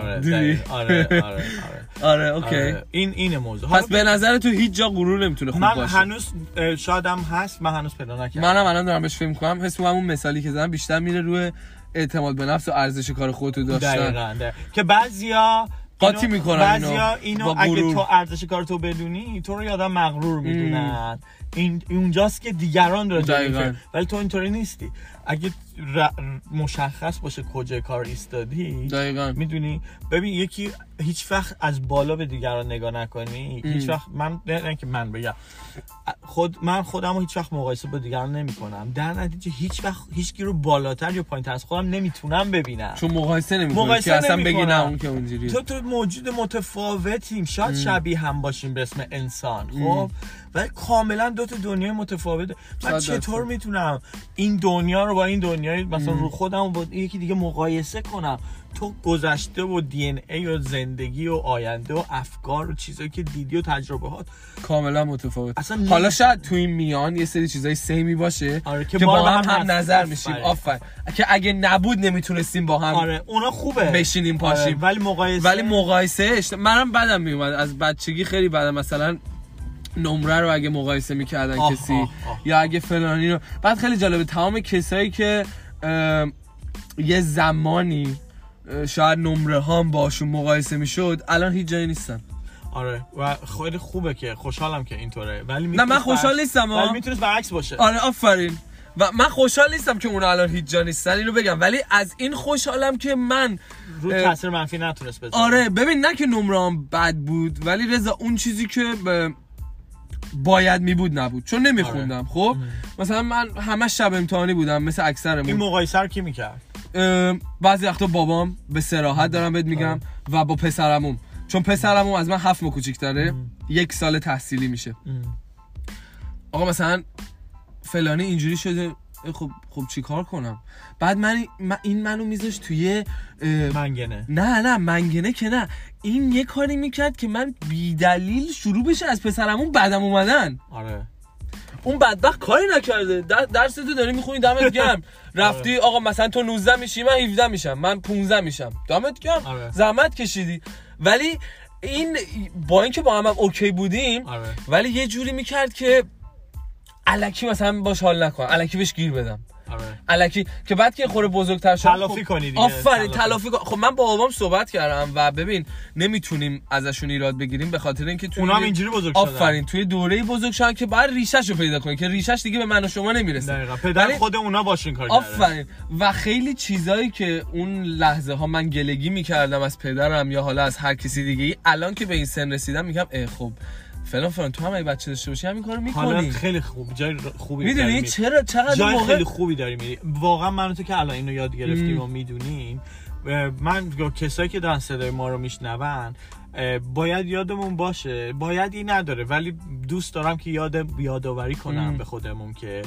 آره اوکی، این موضوع. پس به نظر تو هیچ جا غرور نمیتونه خوب باشه؟ من هنوز شادم هست، من هنوز پیدا نکردم. منم الان دارم بهش فکر می‌کنم، حس می‌کنم اون مثالی که زدم بیشتر میره روی اعتماد به نفس و ارزش کار خودت رو داشتن. دقیقاً که بعضیا قاطی میکنن بعضیا اینو اگه تو ارزش کار تو بدونی تو رو آدم مغرور میدونن. این اونجاست که دیگران رو جایگزین، ولی تو اینطوری نیستی. اگه مشخص باشه کجای کار ایستادی، دقیقاً میدونی. ببین یکی هیچ وقت از بالا به دیگران نگاه نکنی، هیچ وقت. من نه که من بگم، من خودم رو هیچ وقت مقایسه با دیگران نمی‌کنم، در نتیجه هیچ وقت هیچ کی رو بالاتر یا پایین‌تر از خودم نمیتونم ببینم، چون مقایسه نمی‌کنم که اصلا بگی نه اون که اونجوریه. تو موجود متفاوتیم، شاید شبیه هم باشیم به اسم انسان، خب، ولی کاملا دو تا دنیای متفاوته. من چطور میتونم این دنیا رو با این دنیای مثلا رو خودم با یکی دیگه مقایسه کنم؟ تو گذشته و دی ان ای و زندگی و آینده و افکار و چیزایی که دیدی و تجربهات کاملا متفاوته. حالا شاید تو این میان یه سری چیزای سیمی باشه که با هم نظر میشیم، آفر، که اگه نبود نمیتونستیم با هم. آره اونا خوبه بشینیم پاشیم، ولی مقایسه منم بدم میومد از بچگی، خیلی بدم. مثلا نمره رو اگه مقایسه میکردن کسی یا اگه فلانی رو، بعد خیلی جالبه تمام کسایی که یه زمانی شاید نمره هم باشون مقایسه میشد الان هیچ جایی نیستن. آره و خیلی خوبه، که خوشحالم که اینطوره، ولی نه من خوشحال نیستم، ولی میتونست برعکس باشه. آره آفرین. و من خوشحال نیستم که اونا الان هیچ جا نیستن، اینو بگم، ولی از این خوشحالم که من رو تاثیر منفی نتونست بذارم. آره ببین، نه که نمرهام بد بود، ولی رضا اون چیزی که باید میبود نبود، چون نمیخوندم. خب مثلا من همه شب امتحانی بودم مثل اکثرمون. این مقایسه رو کی میکرد؟ بعضی وقتا بابام، به صراحت دارم بهت میگم، و با پسرمون، چون پسرمون از من 7 ماه کوچیک‌تره، 1 سال تحصیلی میشه. آقا مثلا فلانی اینجوری شده، خب چیکار کنم؟ بعد من این منو میذاشت توی منگنه. نه منگنه که نه، این یه کاری میکرد که من بی دلیل شروع بشه از پسرمون بدم اومدن. آره اون بدبخت کاری نکرده، درس تو داری میخونی، دمت گرم، رفتی آقا مثلا تو 19 میشی، من 17 میشم، من 15 میشم، دمت گرم. آره. زحمت کشیدی. ولی این با اینکه با هم اوکی بودیم، آره، ولی یه جوری میکرد که الکی مثلا باش حال نکنم، الکی بهش گیر بدم، الکی که بعد که خوره بزرگتر شد تلافی کنی دیگه. آفرین تلافی کن. خب من با بابام صحبت کردم و ببین نمیتونیم ازشون ایراد بگیریم، به خاطر اینکه تو اونام اینجوری بزرگ شدن. آفرین توی دوره‌ای بزرگ شدن که بعد ریشه‌شو پیدا کنی، که ریشه‌ش دیگه به من و شما نمیرسه. دقیقاً پدر خود اونا باش این کار کرده. آفرین. و خیلی چیزایی که اون لحظه ها من گلگی می‌کردم از پدرم یا حالا از هر کسی دیگه، الان که به این سن رسیدم میگم ای خب فلان تو هم اگه بچه داشته باشی همین کارو میکنی. حالا خیلی خوب، جای خوبی داری، میدونی چقدر جای خیلی خوبی داری میری. واقعا من تو که الان اینو یاد گرفتیم و میدونیم، من کسایی که دارن صدای ما رو میشنون باید یادمون باشه، بایدی نداره، ولی دوست دارم که یادآوری کنم به خودمون که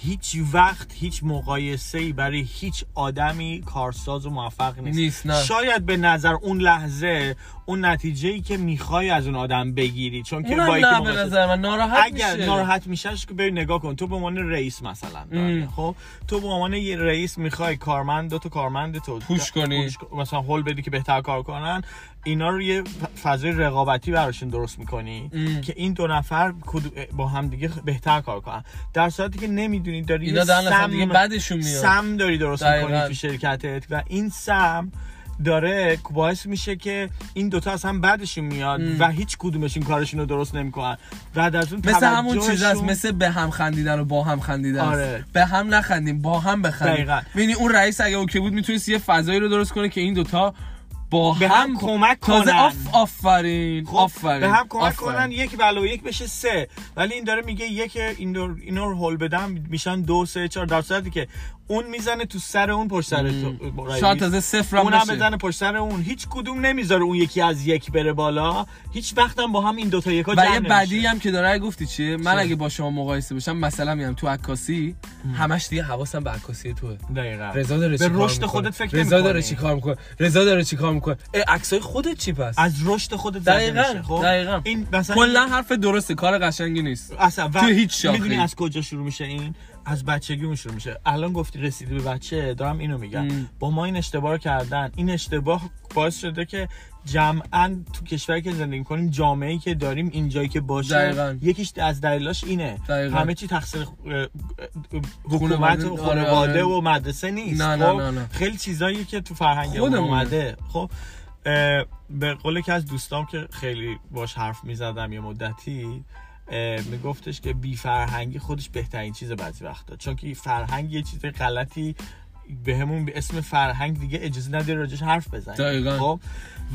هیچ وقت هیچ مقایسه‌ای برای هیچ آدمی کارساز و موفق نیست. شاید به نظر اون لحظه اون نتیجه‌ای که می‌خوای از اون آدم بگیری، چون که با اینکه به نظر من ناراحت میشه، اگر ناراحت میشیش که ببین نگاه کن، تو به عنوان رئیس مثلا داری، خب تو به عنوان یه رئیس می‌خوای کارمند، دو تا کارمند تو پوش کنی، مثلا هول بدی که بهتر کار کنن، اینا رو یه فضای رقابتی براشون درست می‌کنی که این دو نفر با هم دیگه بهتر کار کنن، در صورتی که نمی‌دونی داری اینا دارن دیگه بعدشون میاد، سم داری درست می‌کنی تو شرکتت و این سم داره باعث میشه که این دوتا از هم بعدشون میاد و هیچ کدومشون کارشون رو درست نمیکنن. بعد از اون مثل همون چیز است، مثل به هم خندیدن و با هم خندیدن. آره. به هم نخندیم، با هم بخندیم. یعنی اون رئیس اگه اوکی بود میتونست یه فضایی رو درست کنه که این دوتا با هم کمک کنن. آفرین. به هم کمک کنن، 1 علاوه 1 بشه 3. ولی این داره میگه 1 اینا رو هول بدم میشن 2 3 4، در صورتی که اون میزنه تو سر اون پشت سر تو، شاید تازه صفرم اونم بزنه پشت سر اون. هیچ کدوم نمیذاره اون یکی از یک بره بالا، هیچ وقت هم با هم این دو تا یکا جمع نمیشه. بعد بعدی هم که داره گفتی چیه؟ من اگه با شما مقایسه بشم مثلا میام تو عکاسی، همش دیگه حواسم به عکاسی توه. دقیقاً. رضا داره چیکار میکنه؟ به رشد خودت فکر نمیکنی. رضا داره چیکار میکنه؟ رضا داره چیکار میکنه؟ عکسای خودت چی پس؟ از رشد خودت دقیقاً. خب دقیقاً. این مثلا کلا حرف درسته، کار قشنگی نیست. اصلا تو هیچ شاخه. میدونی از کجا شروع میشه این؟ از بچگی اون شروع میشه. الان گفتی رسیدی به بچه، دارم اینو میگم. با ما این اشتباه رو کردن. این اشتباه باعث شده که جمعاً تو کشوری که زندگی می‌کنیم، جامعه‌ای که داریم، اینجایی که باشه، دقیقاً. یکیش از دلایلش اینه. دقیقاً. همه چی تقصیر حکومت و خانواده و مدرسه نیست. نه، نه، نه، نه. خیلی چیزایی که تو فرهنگ ما اومده. خب به قول که از دوستام که خیلی باش حرف می‌زدم یه مدتی، میگفتش که بی فرهنگی خودش بهترین چیزه بعضی وقتا، چون که فرهنگ یه چیز غلطی به همون به اسم فرهنگ دیگه اجازه نداره راجعش حرف بزنیم. دقیقاً. خب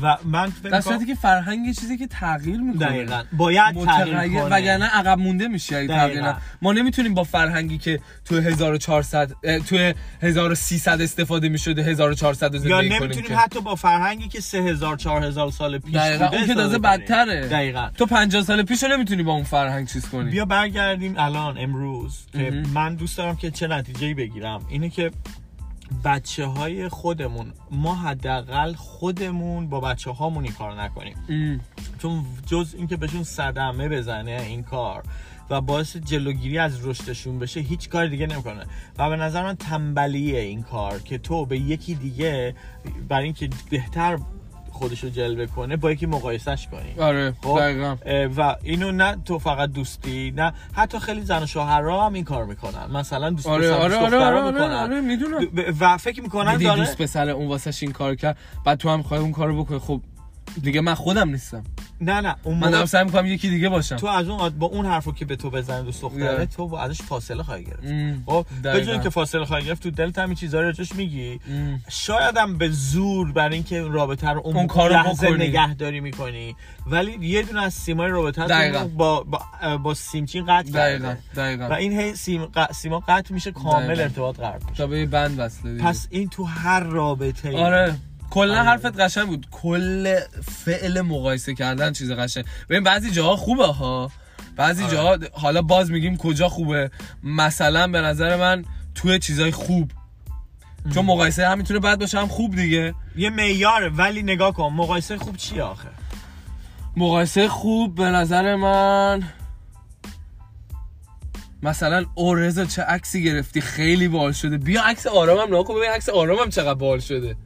و من فکر می‌کنم که فرهنگ یه چیزی که تغییر می‌کنه. دقیقاً. باید تغییر کنه، وگرنه عقب مونده میشه. اگه تغییر نکنه ما نمیتونیم با فرهنگی که تو 1400 تو 1300 استفاده می‌شده 1400 زندگی کنیم. یا نمیتونیم که. حتی با فرهنگی که 3000 4000 سال پیش دقیقاً بوده، اون که تازه بدتره. دقیقاً. تو 50 سال پیشو نمیتونی با اون فرهنگ چیز کنی. بیا برگردیم الان امروز که من دوست دارم که چه نتیجه‌ای بگیرم. اینه که بچه‌های خودمون، ما حداقل خودمون با بچه‌هامون این کارو نکنیم. چون جز اینکه بهشون صدمه بزنه این کار و باعث جلوگیری از رشدشون بشه، هیچ کار دیگه نمیکنه. و به نظر من تنبلیه این کار که تو به یکی دیگه برای اینکه بهتر خودشو جلوه کنه با یکی مقایسهش کنی. آره دقیقاً. و اینو نه تو فقط دوستی، نه حتی خیلی زن و شوهرها هم این کار میکنن. مثلا دوست پسرا میکنن. آره میدونم. و فکر میکنن داره دوست پسر اون واسش این کار کرد، بعد تو هم میخوای اون کارو بکنی. خب دیگه من خودم نیستم. نه اون من دارم سعی میکنم یکی دیگه باشم. تو از اون با اون حرفو که به تو بزنه دوست دختره، تو با ازش فاصله خواهی گرفت. خب به جای اینکه فاصله خواهی گرفت، تو دلت همین چیزا رو چش میگی. شاید هم به زور برای اینکه رابطه رو اون لحظه نگهداری میکنی، ولی یه دونه از سیمای رابطه با سیمچین قطع کرده. دقیقاً. و این سیما قطع میشه، کامل ارتباط قطع میشه. تا به بند وصله. پس این تو هر رابطه‌ای. آره. کلا حرفت قشنگ بود. کل فعل مقایسه کردن چیز قشنگ. ببین بعضی جاها خوبه ها، بعضی جاها حالا باز میگیم کجا خوبه. مثلا به نظر من توی چیزای خوب، چون مقایسه هم میتونه بد باشه هم خوب دیگه، یه معیاره. ولی نگاه کن مقایسه خوب چیه آخه؟ مقایسه خوب به نظر من مثلا او رضا چه عکسی گرفتی خیلی باحال شده، بیا عکس آرامم نگاه کن ببین عکس آرامم چقدر باحال شده.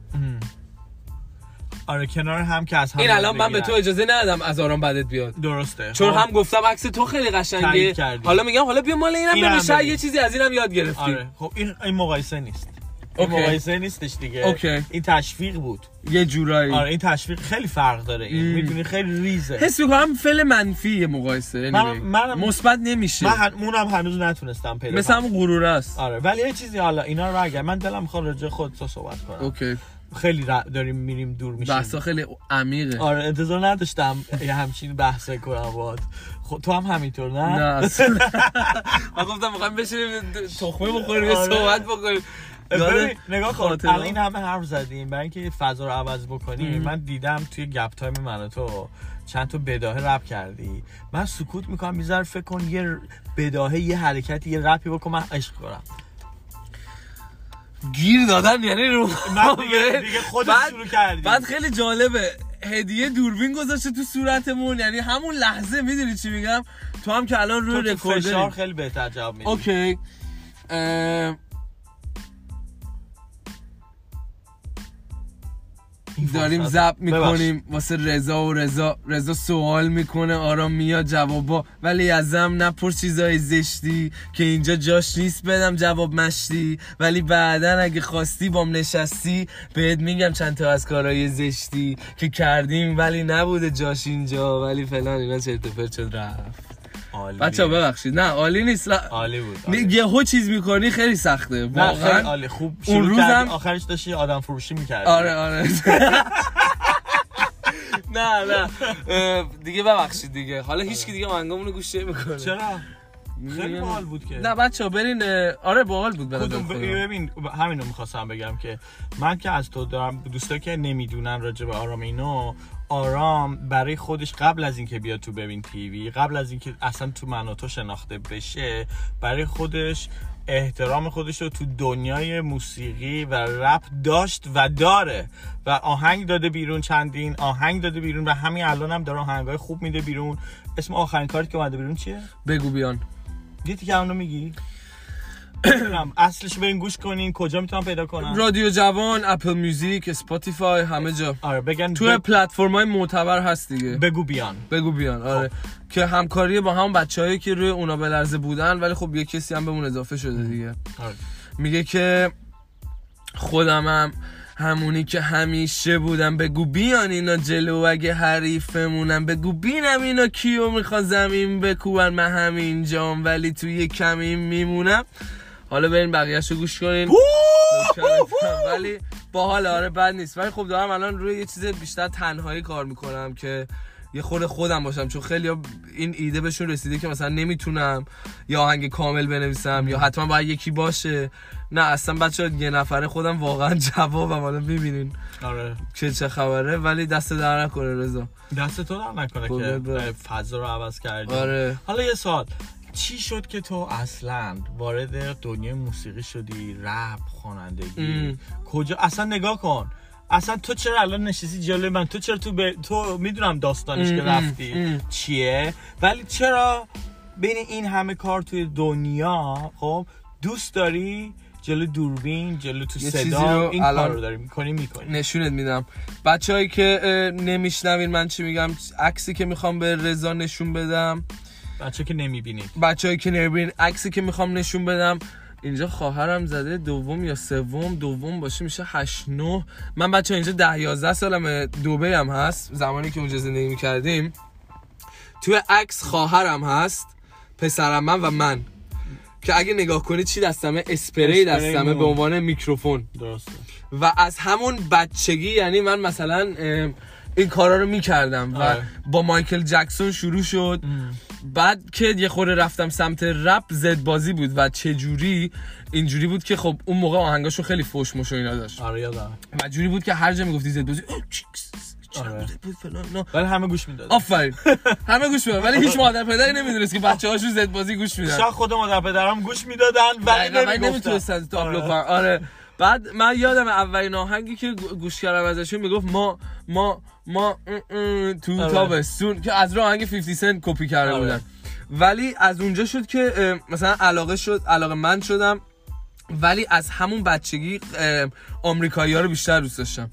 آره کنار هم که از هم این الان من به تو اجازه ندادم از آرام بدت بیاد. درسته. چون هم گفتم عکس تو خیلی قشنگه، حالا میگم حالا بیا مال اینم بشه، یه چیزی از اینم یاد گرفتی. آره خب این مقایسه نیست. این مقایسه نیستش دیگه. این تشویق بود یه جورایی. آره این تشویق خیلی فرق داره. این میدونی خیلی ریزه. حس می‌کنم فعل منفی مقایسه، من مثبت نمیشه. من اونم هنوز نتونستم پیدا کنم. مثلا غرور است. آره ولی یه چیزی حالا اینا رو اگه من دلم می‌خواد راجع خودت صحبت کنم. اوکی. خیلی داریم میریم دور میشیم، بحثا خیلی عمیقه. آره انتظار نداشتم یه همچین بحثی کنم باهات. تو هم همینطور نه؟ اصلا من گفتم می‌خوام بشینیم تخمه بخوریم صحبت بکنیم. ببین نگاه کن الان این همه حرف زدیم برای اینکه فضا رو عوض بکنیم. من دیدم توی گپ تایم من و تو چند تا بداهه رپ کردی، من سکوت میکنم میذارم فکر کن یه بداهه یه حرکتی یه رپی بکنم من عشق کنم. گیر دادن یعنی رو من دیگه خودت شروع کردی. بعد خیلی جالبه هدیه دوربین گذاشته تو صورتمون، یعنی همون لحظه میدونی چی میگم. تو هم که الان روی رکوردر فشار خیلی بهتر جواب میدی. اوکی داریم ضبط میکنیم واسه رضا و رضا سوال میکنه، آرام میاد جوابا، ولی ازم نپرس چیزای زشتی که اینجا جاش نیست بدم جواب مشتی، ولی بعدن اگه خواستی بام نشستی بهت میگم چند تا از کارهای زشتی که کردیم ولی نبوده جاش اینجا، ولی فلان اینا چرت و پرت شد رفت. بچه ها ببخشید نه عالی نیست. عالی بود. یهو چیز میکنی خیلی سخته واقعا. خیلی عالی خوب اون روزم آخرش داشتی آدم فروشی میکردی. آره نه دیگه ببخشید دیگه. حالا هیچ کی دیگه منگامونو گوش نمیکنه. چرا؟ خیلی باحال بود که. نه بچه‌ها برین، آره باحال بود بنظرم. ببین همین رو می‌خواستم بگم که من که از تو دارم، دوستایی که نمیدونن راجع به آرام اینو، آرام برای خودش قبل از اینکه بیاد تو ببین تیوی، قبل از اینکه اصلا تو من و تو شناخته بشه، برای خودش احترام خودش رو تو دنیای موسیقی و رپ داشت و داره و آهنگ داده بیرون، چندین آهنگ داده بیرون و همین الان هم داره آهنگای خوب میده بیرون. اسم آخرین کاری که اومده بیرون چیه؟ بگو بیان. دیدی که اونو میگی؟ اصلش برین گوش کنین. کجا میتونم پیدا کنم؟ رادیو جوان، اپل میوزیک، اسپاتیفای، همه جا. آره بگن تو پلتفرم‌های معتبر هست دیگه. بگو بیان. بگو بیان. آره خب. که همکاری با هم بچه‌هایی که روی اونا بلرزه بودن، ولی خب یه کسی هم بهمون اضافه شده دیگه. آره. میگه که خودمم همونی که همیشه بودم، بگو بیان اینا جلو، اگه حریفمونم بگو بینم اینا کیو میخوان زمین بکوبن، من همینجام ولی توی کمی میمونم. حالا بریم بقیه‌شو گوش کنین. ولی باحال، آره بد نیست. ولی خب دارم الان روی یه چیز بیشتر تنهایی کار میکنم که یه خود خودم باشم، چون خیلی این ایده بهشون رسیده که مثلا نمیتونم یا آهنگ کامل بنویسم یا حتما باید یکی باشه. نه اصلا بچه‌ها، یه نفره خودم واقعا جوابم. الان ببینین آره که چه خبره. ولی دست در نکنه رضا، دست تو در نکنه که فضا رو عوض کردی. آره. حالا یه سوال، چی شد که تو اصلا وارد دنیای موسیقی شدی؟ رپ، خوانندگی، کجا؟ اصلا نگاه کن، اصلا تو چرا الان نشستی جلوی من؟ تو چرا تو میدونم داستانش که رفتی چیه، ولی چرا بین این همه کار توی دنیا خب دوست داری جلو دوربین، جلو تو صدا این کار رو داری میکنی؟ نشونت میدم. بچه‌هایی که نمیشنوین من چی میگم، عکسی که میخوام به رضا نشون بدم، بچه‌هایی که نمیبینید عکسی که میخوام نشون بدم، اینجا خواهرم زده دوم یا سوم، دوم باشه میشه 8-9. من بچه اینجا 10-11 سالمه، دبی هم هست، زمانی که اونجا زندگی میکردیم. توی عکس خواهرم هست، پسرم من که اگه نگاه کنید چی دستمه؟ اسپری دستمه به عنوان میکروفون. درسته. و از همون بچگی، یعنی من مثلا این کارا رو میکردم و با مایکل جکسون شروع شد. بعد که یه خورده رفتم سمت رپ، زد بازی بود و چجوری اینجوری بود که خب اون موقع آهنگاشو خیلی فوش موش و اینا داشت. آره یادم. و جوری بود که هر جا میگفتی زد بازی ولی همه گوش میدادن. آفرین. همه گوش میدادن، ولی هیچ مادر پدری نمیدونست که بچه‌هاشون زد بازی گوش میدادن. شاید خود مادر پدرام گوش میدادن ولی نمیتونستن تو آپلود کنن. آره. بعد من یادم اولین آهنگی که گوش کردم ازشون میگفت ما تو تابستون، که از آهنگ 50 سنت کپی کرده بودن. ولی از اونجا شد که مثلا علاقه‌مند شدم. ولی از همون بچگی آمریکایی‌ها رو بیشتر دوست داشتم.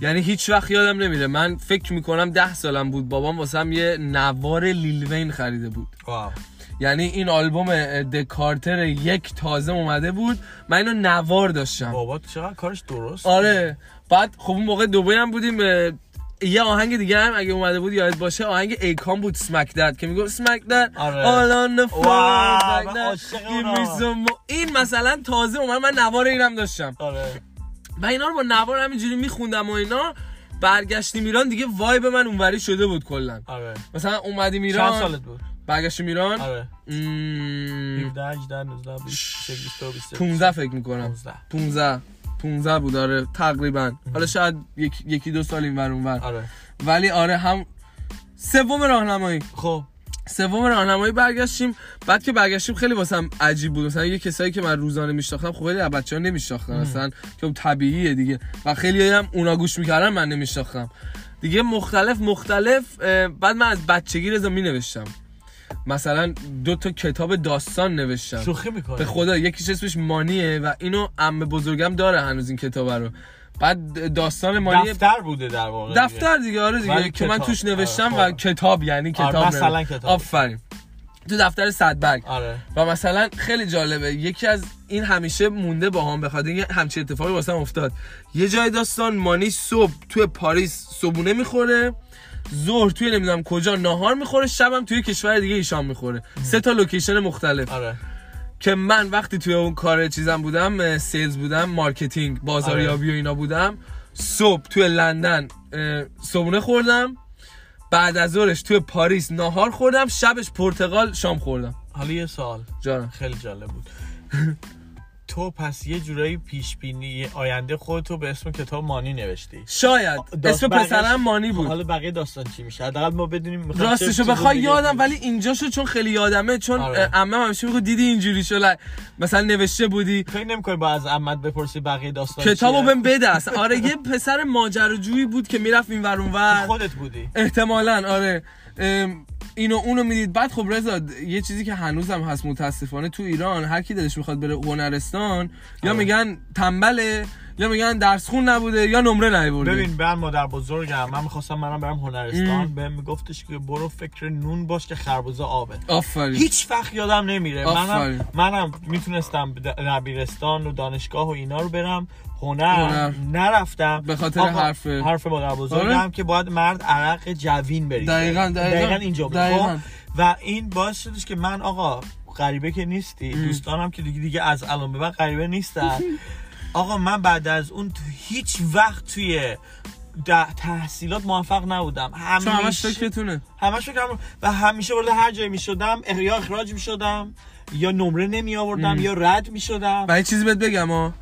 یعنی هیچ وقت یادم نمیره، من فکر میکنم 10 سالم بود بابام واسم یه نوار لیل وین خریده بود. واو. یعنی این آلبوم دکارتر یک تازه اومده بود، من اینو نوار داشتم. بابا چقدر کارش درست. آره. بعد خب اون موقع دبی هم بودیم، یه آهنگ دیگه هم اگه اومده بود یاد باشه، آهنگ ایکان بود، اسمک دد، که میگفت اسمک دد all on the floor. این مثلا تازه اومد، من نوار اینم داشتم. آره. و اینا رو با نوار همینجوری میخوندم و اینا. برگشتیم ایران دیگه، وایب من اونوری شده بود کلا. آره. مثلا اومدیم ایران، چند سالت بود؟ برگشتیم ایران. آره. 15 فکر میکنم. 15 بود آره تقریبا. حالا شاید یکی دو سال اینور اونور. آره. ولی آره هم سوم راهنمایی. خب سوم راهنمایی برگشتیم. بعد که برگشتیم خیلی واسم عجیب بود، مثلا یه کسایی که من روزانه میشناختم خب خیلی از بچه‌ها نمیشناختم مثلا، که طبیعیه دیگه. و خیلی هم اونا گوش میکردن، من نمیشناختم دیگه. مختلف. بعد من از بچگی رضا مینوشتم، مثلا 2 تا کتاب داستان نوشتم. شوخی میکنی؟ به خدا. یکیش اسمش مانیه و اینو عمه بزرگم داره هنوز این کتاب رو. بعد داستان مانیه دفتر بوده در واقع دیگه. دفتر دیگه. آره دیگه، که من توش نوشتم. آره. و کتاب یعنی کتاب. آره مثلا کتاب. آفرین. تو دفتر صدبرگ. آره. و مثلا خیلی جالبه، یکی از این همیشه مونده با هم، بخاطر اینکه همچین اتفاقی واسم افتاد. یه جای داستان مانی صبح تو پاریس صبونه میخوره، ظهر توی نمیدونم کجا ناهار میخوره، شبم توی کشور دیگه ایشام میخوره. 3 تا لوکیشن مختلف. آره. که من وقتی توی اون کار چیزم بودم، سیلز بودم، مارکتینگ، بازاریابی. آره. و اینا بودم. صبح توی لندن صبحونه خوردم، بعد از ظهرش توی پاریس ناهار خوردم، شبش پرتغال شام خوردم. حالا یه سوال خیلی جالب بود. تو پس یه جورایی پیش بینی آینده خودتو به اسم کتاب مانی نوشتی؟ شاید اسم پسرم مانی بود. حالا بقیه داستان چی میشه؟ حداقل ما بدونیم. راستشو بخوای یادم ولی اینجاشو چون خیلی یادمه، چون عمم همیشه میگه دیدی اینجوری شو مثلا نوشته بودی. خیلی نمی‌کنی با از عمت بپرسی بقیه داستان چیه؟ کتابو بهم بده است. آره یه پسر ماجراجویی بود که میرفت اینور اونور. خودت بودی احتمالاً. آره اینو اونو میدید. بعد خب رضا یه چیزی که هنوزم هست متاسفانه تو ایران، هر کی دلش میخواد بره هنرستان یا میگن تنبله یا میگن درس خون نبوده یا نمره نیاورده. ببین من مادر بزرگم، من میخواستم منم برم هنرستان، بهم میگفتش که برو فکر نون باش که خربوزه آبه. آفرین. هیچ وقت یادم نمیره. منم میتونستم دبیرستان و دانشگاه و اینا رو برم، هنر نرفتم به خاطر حرف مادر بزرگم که باید مرد عرق جوین بریزه. دقیقاً اینجا بود و این باعث شدش که من آقا غریبه که نیستی، دوستانم که دیگه از الان به بعد غریبه نیستن. آقا من بعد از اون هیچ وقت توی تحصیلات موفق نبودم. همش فکرتونه. همش فکرم و همیشه وارد هر جایی میشدم یا اخراج میشدم یا نمره نمی آوردم یا رد میشدم. و یه چیزی بهت بگم ها،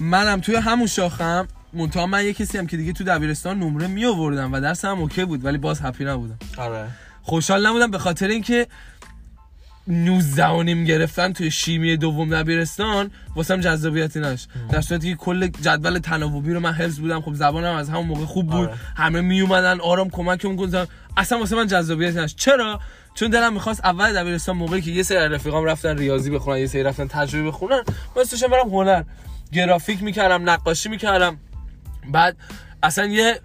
منم توی همون شاخم، منتها من یه کسی هم که دیگه تو دبیرستان نمره می آوردم و درسم اوکی بود ولی باز هپی نبودم. آره. خوشحال نبودم به خاطر اینکه 19.5 گرفتن توی شیمی دوم دبیرستان واسم جذابیتی نش. در صورتی که کل جدول تناوبی رو من حفظ بودم. خب زبانم از همون موقع خوب بود. آره. همه می اومدن آرام کمکم می‌کردن، اصلا واسه من جذابیتی نش. چرا؟ چون دلم می‌خواست اول دبیرستان موقعی که یه سری رفیقام رفتن ریاضی بخونن، یه سری رفتن تجربه بخونن، من سوشم برم هنر، گرافیک می‌کردم، نقاشی می‌کردم. بعد اصلا یه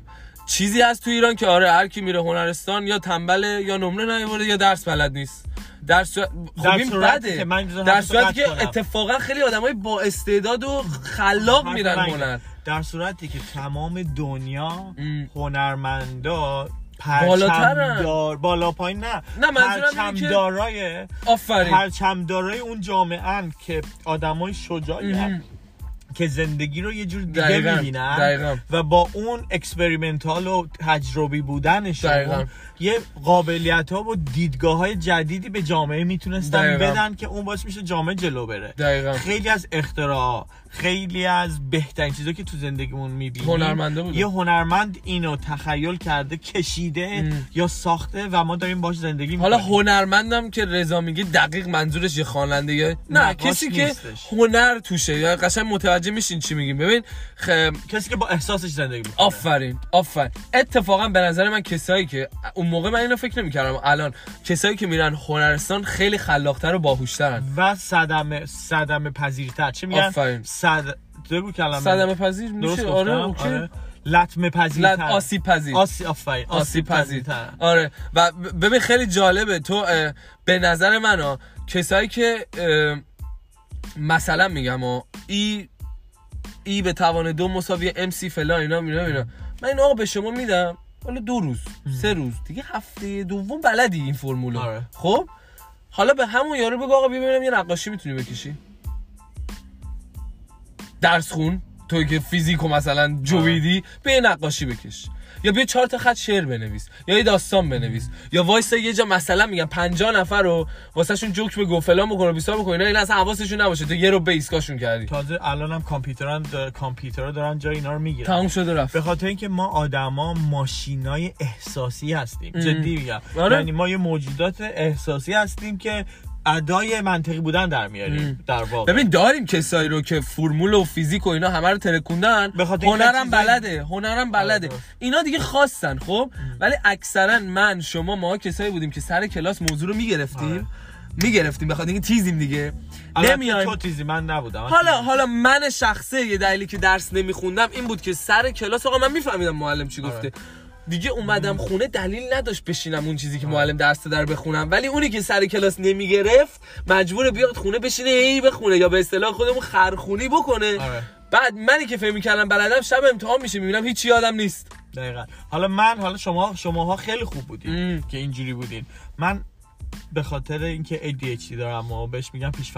چیزی هست تو ایران که آره هر کی میره هنرستان یا تنبله یا نمره نیاورده یا درس بلد نیست. در صورتی که اتفاقا خیلی آدمای با استعداد و خلاق میرن هنر. در صورتی که تمام دنیا هنرمندا پرچمدار بالا پایین نه پرچمدارای پرچمدارای اون جامعه ان که آدمای شجاعی هستن که زندگی رو یه جور دیگه می‌بینن و با اون اکسپریمنتال و تجربی بودنشون یه قابلیت‌ها و دیدگاه‌های جدیدی به جامعه میتونستن بدن که اون باعث میشه جامعه جلو بره. دقیقاً. خیلی از اختراعات، خیلی از بهترین چیزا که تو زندگیمون می‌بینیم یه هنرمند اینو تخیل کرده، کشیده یا ساخته و ما داریم باهاش زندگی می‌کنیم. حالا هنرمندم که رضا میگه دقیق منظورش یه خواننده نه کسی که هنر توشه یا قشنگ متوجه میشین چی میگیم. ببین کسی که با احساسش زندگی می‌کنه. آفرین. اتفاقا به نظر من کسایی که اون موقع من اینو فکر نمی‌کردم، الان کسایی که میرن هنرستان خیلی خلاق‌تر و باهوش‌ترن و صدمه پذیرتر. چی میگن؟ آفرین. دو کلمه صدمه پذیر میشه. آره. لطمه پذیرتر، آسیب پذیر. آسیب پذیرتر. آره و ببین خیلی جالبه تو به نظر من کسایی که مثلا میگم ای به توان 2 مساوی MC فلان اینا من اینو آقا به شما میدم حالا 2 روز 3 روز دیگه هفته دوم بلدی این فرمولو. آره. خب حالا به همون یارو بگو آقا ببینم یه نقاشی میتونی بکشی، درس خون توی که فیزیکو مثلا جویدی به نقاشی بکش یا بیا 4 تا خط شعر بنویس یا یه داستان بنویس یا وایسا یه جا مثلا میگم 50 نفر رو واسهشون جوک بگو فلان بکن و بیسار بکن اینا اصلا حواسشون نباشه تو یه رو بیس کاشون کردی. تازه الانم کامپیوترها دارن جای اینا رو میگیرن. تموم شده رفت. به خاطر اینکه ما آدما ماشینای احساسی هستیم. جدی میگم. یعنی ما یه موجودات احساسی هستیم که ادای منطقی بودن در میاریم در واقع. ببین داریم کسایی رو که فرمول و فیزیک و اینا همه رو ترکوندن، هنرم بلده اینا دیگه خواستن. خب ولی اکثرا من شما ما کسایی بودیم که سر کلاس موضوع رو میگرفتیم بخاطر اینکه تیزیم دیگه نمیایم. تو تیزی من نبودم. حالا من شخصه یه دلیلی که درس نمیخوندم این بود که سر کلاس آقا من میفهمیدم معلم چی گفته دیگه. اومدم خونه دلیل نداشت بشینم اون چیزی که معلم درس داره بخونم، ولی اونی که سر کلاس نمیگرفت مجبور بیاد خونه بشینه بخونه یا به اصطلاح خودمون خرخونی بکنه. آره. بعد منی که فهمی کردم بلدم شب امتحان میشه میبینم هیچ یادم نیست. دقیقاً. حالا شماها خیلی خوب بودین که اینجوری بودین. من به خاطر اینکه ADHD دارم و بهش میگم پیش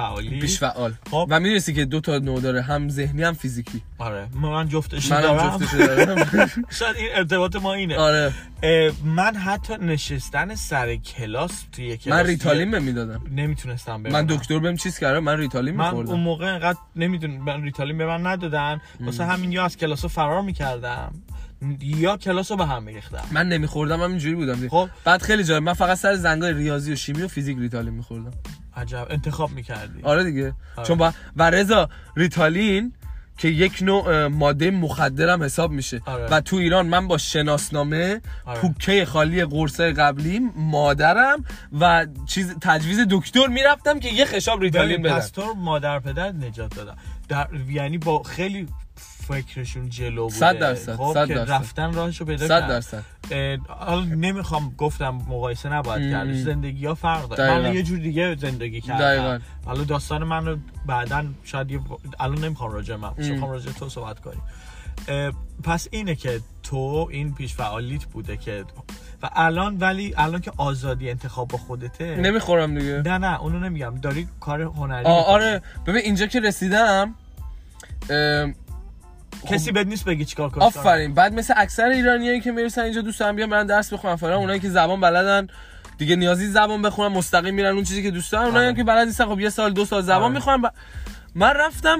فعال خب. و میدونستی که دو تا نوع داره، هم ذهنی هم فیزیکی. آره من جفتش دارم شاید این ارتباط ما اینه. آره من حتی نشستن سر کلاس توی کلاس من ریتالین میدادم، نمیتونستم ببینم. من دکتر بهم چیز کرد، من ریتالین میخوردم. من اون موقع انقدر نمیدونم، من ریتالین به من ندادن، واسه همین یا از کلاسو فرار میکردم یا کلاسو به هم می‌ریختم. من نمی‌خوردم، من اینجوری بودم. خب بعد خیلی جالب، من فقط سر زنگای ریاضی و شیمی و فیزیک ریتالین می‌خوردم. عجب انتخاب می‌کردی. آره دیگه. آره. چون و رضا ریتالین که یک نوع ماده مخدرم حساب میشه. آره. و تو ایران من با شناسنامه، آره، پوکه خالی قرصای قبلی مادرم و چیز تجویز دکتر میرفتم که یه خشاب ریتالین بدن. پاستور مادر پدر نجات دادن. یعنی با خیلی فکرشون جلو بوده 100%. خب که رفتن راهشو پیدا کردن 100%. حالا نمیخوام گفتم مقایسه نباید کرد، زندگی ها فرق داره. من یه جور دیگه زندگی کردم. حالا داستان منو بعداً شاید الان نمیخوام راجع من، میخوام راجع تو صحبت کنیم. پس اینه که تو این پیش فعالیت بوده که و الان، ولی الان که آزادی انتخاب با خودته نمیخورم دیگه. نه اونو نمیگم، داری کار هنری. آره ببین اینجا که رسیدم کسی بد نیست بگی چیکار کنم. آفرین. بعد مثل اکثر ایرانیایی که میرسن اینجا دوستان بیان برن درس بخونن فلان، اونایی که زبان بلدن دیگه نیازی زبان بخونن، مستقیم میرن اون چیزی که دوست دارن. اونایی که بلد نیستن خب یه سال دو سال زبان میخونن. من رفتم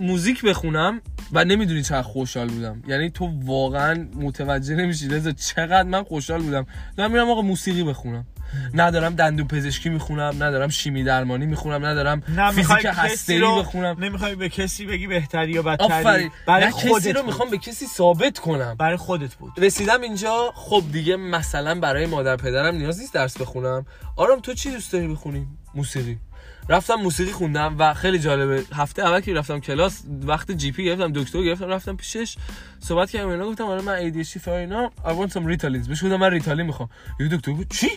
موزیک بخونم و نمیدونی چقدر خوشحال بودم. یعنی تو واقعا متوجه نمیشی رضا چقدر من خوشحال بودم. من میرم آقا موسیقی بخونم، ندارم دندون پزشکی میخونم، ندارم شیمی درمانی میخونم، ندارم فیزیک هسته‌ای بخونم. نمیخوای به کسی بگی بهتری یا بدتری، برای خودت. کسی رو میخوام به کسی ثابت کنم، برای خودت بود. رسیدم اینجا خب دیگه مثلا برای مادر پدرم نیاز نیست درس بخونم. آرام تو چی دوست داری بخونی؟ موسیقی. رفتم موسیقی خوندم و خیلی جالبه. هفته اول که رفتم کلاس وقت جی پی گرفتم، دکتر گرفتم، رفتم پیشش صحبت کردم، اینا گفتم آره من ADHD فاینا I want some Ritalin. بهش گفتم من ریتالین میخوام. یه دکتر گفت چی؟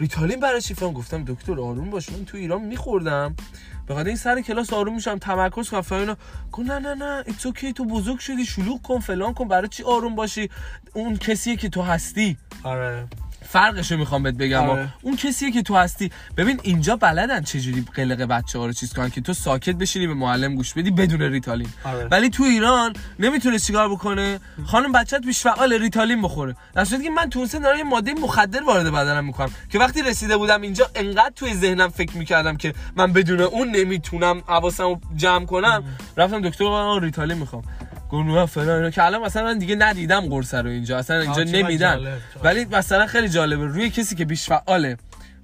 ریتالین برای چی فهم؟ گفتم دکتر آروم باش، من تو ایران میخوردم به خاطر این سر کلاس آروم میشم تمرکز کنم فلان. گفت نه ایتس اوکی، تو بزرگ شدی شلوغ کن فلان کن، برای چی آروم باشی؟ اون کسیه که تو هستی. آره فرقشو میخوام بهت بگم. آره. اون کسیه که تو هستی. ببین اینجا بلدن چجوری قلق بچه‌ها رو چیز کنن که تو ساکت بشینی به معلم گوش بدی بدون ریتالین. آره. ولی تو ایران نمیتونه چیکار بکنه، خانم بچه‌ت پیش فعال ریتالین بخوره. درسته که من تو سن دارم یه ماده مخدر وارد بدنم میکنم که وقتی رسیده بودم اینجا انقدر توی ذهنم فکر میکردم که من بدون اون نمیتونم حواسمو جمع کنم. رفتم دکتر گفتم ریتالین میخوام. گونوا فلان که الان مثلا من دیگه ندیدم قرص رو اینجا، اصلا اینجا نمیدن. ولی مثلا خیلی جالبه روی کسی که بیش فعاله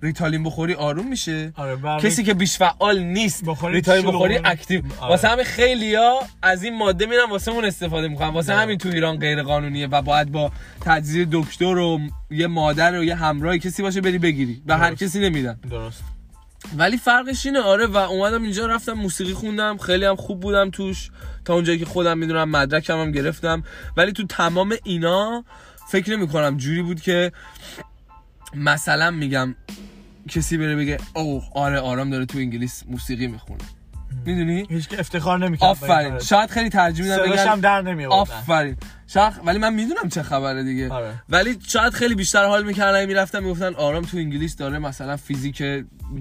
ریتالین بخوری آروم میشه. آره کسی که بیش فعال نیست ریتالین بخوری اکتیو. آره. واسه همین خیلیا از این ماده میرن واسه اون استفاده میکنن. واسه همین تو ایران غیر قانونیه و باید با تجویز دکتر و یه مادر و یه همراه کسی باشه بری بگیری. به هر کسی نمیدن. درست. ولی فرقش اینه. آره و اومدم اینجا رفتم موسیقی خوندم، خیلی هم خوب بودم توش تا اونجایی که خودم میدونم، مدرکم هم گرفتم. ولی تو تمام اینا فکر نمی‌کنم جوری بود که مثلا میگم کسی بره بگه اوه آره آرام داره تو انگلیس موسیقی میخونه. میدونی هیچ که افتخار نمی‌کنه. آفرین. شاید خیلی ترجمه نمی‌کنه، صداش هم در نمیاد. آفرین. ولی من میدونم چه خبره دیگه. آره. ولی شاید خیلی بیشتر حال میکردن، میرفتن میگفتن آرام تو انگلیس داره مثلا فیزیک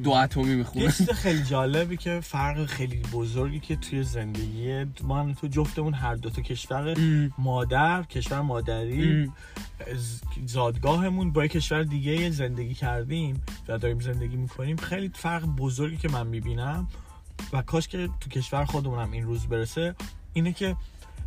دو اتمی میخونه. یه چیز خیلی جالبی که فرق خیلی بزرگی که توی زندگی من تو جفتمون هر دو تا کشور مادر، کشور مادری زادگاهمون با کشور دیگه زندگی کردیم و داریم زندگی میکنیم. خیلی فرق بزرگی که من میبینم و کاش که تو کشور خودمونم این روز برسه اینه که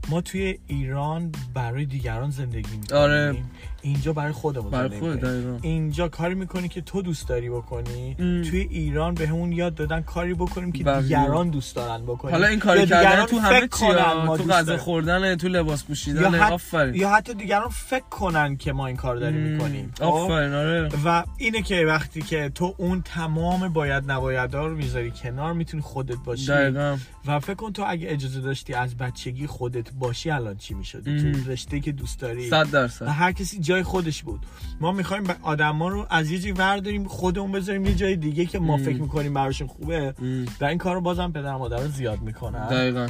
ما توی ایران برای دیگران زندگی میکنیم. آره. اینجا برای خودمون زندگی میکنیم. اینجا کاری میکنی که تو دوست داری بکنی. توی ایران بهمون یاد دادن کاری بکنیم که دیگران دوست دارن بکنیم. حالا این کاری کردن تو همه چیه، تو غذا خوردن، تو لباس پوشیدن. آفرین. یا حتی دیگران فکر کنن که ما این کار داریم میکنیم. آفرین. آره. و اینه که وقتی که تو اون تمام باید نبایدها رو میذاری کنار میتونی خودت باشی. دقیقاً. و فکر کن تو اگه اجازه داشتی از بچگی خودت باشی الان چی میشدی؟ تو رشته که دوست داری 100%. و هر کسی جای خودش بود. ما میخوایم آدما رو از یه جایی ورداریم خودمون بذاریم یه جای دیگه که ما فکر میکنیم براشون خوبه. و این کارو بازم پدر مادرها زیاد میکنن. دقیقاً.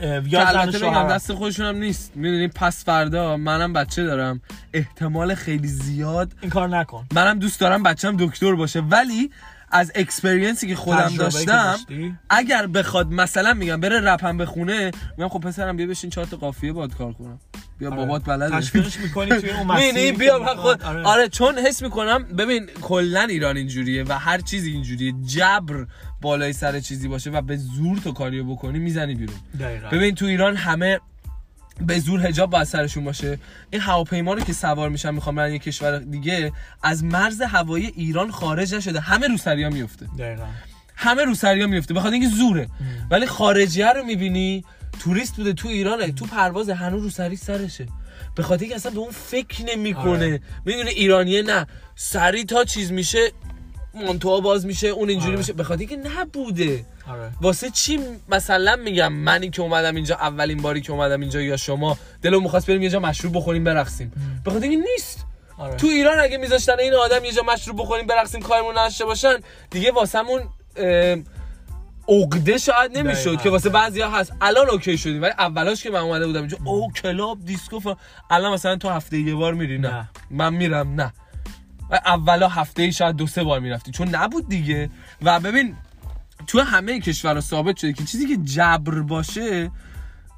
البته بگم دست خودشونم نیست، میدونی پس فردا منم بچه دارم، احتمال خیلی زیاد این کار نکن. منم دوست دارم بچه‌م دکتر باشه، ولی از اکسپریانسی که خودم داشتم اگر بخواد مثلا میگم بره رپم بخونه، میگم خب پسرم بیا بشین 4 تا قافیه باد کار کنم، بیا بابات بلده، تشویقش میکنی توی اون مسیر. نه بیا من خود آره، چون حس میکنم ببین کلا ایران اینجوریه و هر چیز اینجوریه، جبر بالای سر چیزی باشه و به زور تو کاریو بکنی میزنی بیرون. ببین تو ایران همه به زور حجاب با سرشون باشه. این هواپیما رو که سوار میشن میخوام برن یک کشور دیگه، از مرز هوایی ایران خارج نشده، همه روسریا میفته. دقیقاً همه روسریا میفته بخاطر اینکه زوره. ولی خارجی رو میبینی توریست بوده تو ایرانه، تو پرواز هنوز روسری سرشه، به خاطر اینکه اصلا به اون فکر نمیکنه. میدونه ایرانیه، نه سری تا چیز میشه مانتوها باز میشه، اون اینجوری میشه، به خاطر اینکه نبوده. واسه چی مثلا میگم منی که اومدم اینجا اولین باری که اومدم اینجا، یا شما دلمون می‌خواست بریم یه جا مشروب بخوریم برقصیم، به خاطر اینکه نیست. تو ایران اگه میذاشتن این آدم یه جا مشروب بخوریم برقصیم کارمون نشه باشن دیگه، واسمون عقده شاید نمیشد که واسه بعضیا هست. الان اوکی شدیم، ولی اولاش که من اومده بودم اینجا او کلاب دیسکو الان مثلا تو هفته یه بار میری؟ نه من میرم، نه اولا هفته ای شاید 2-3 بار میرفتی چون نبود دیگه. و ببین تو همه کشورها ثابت شده که چیزی که جبر باشه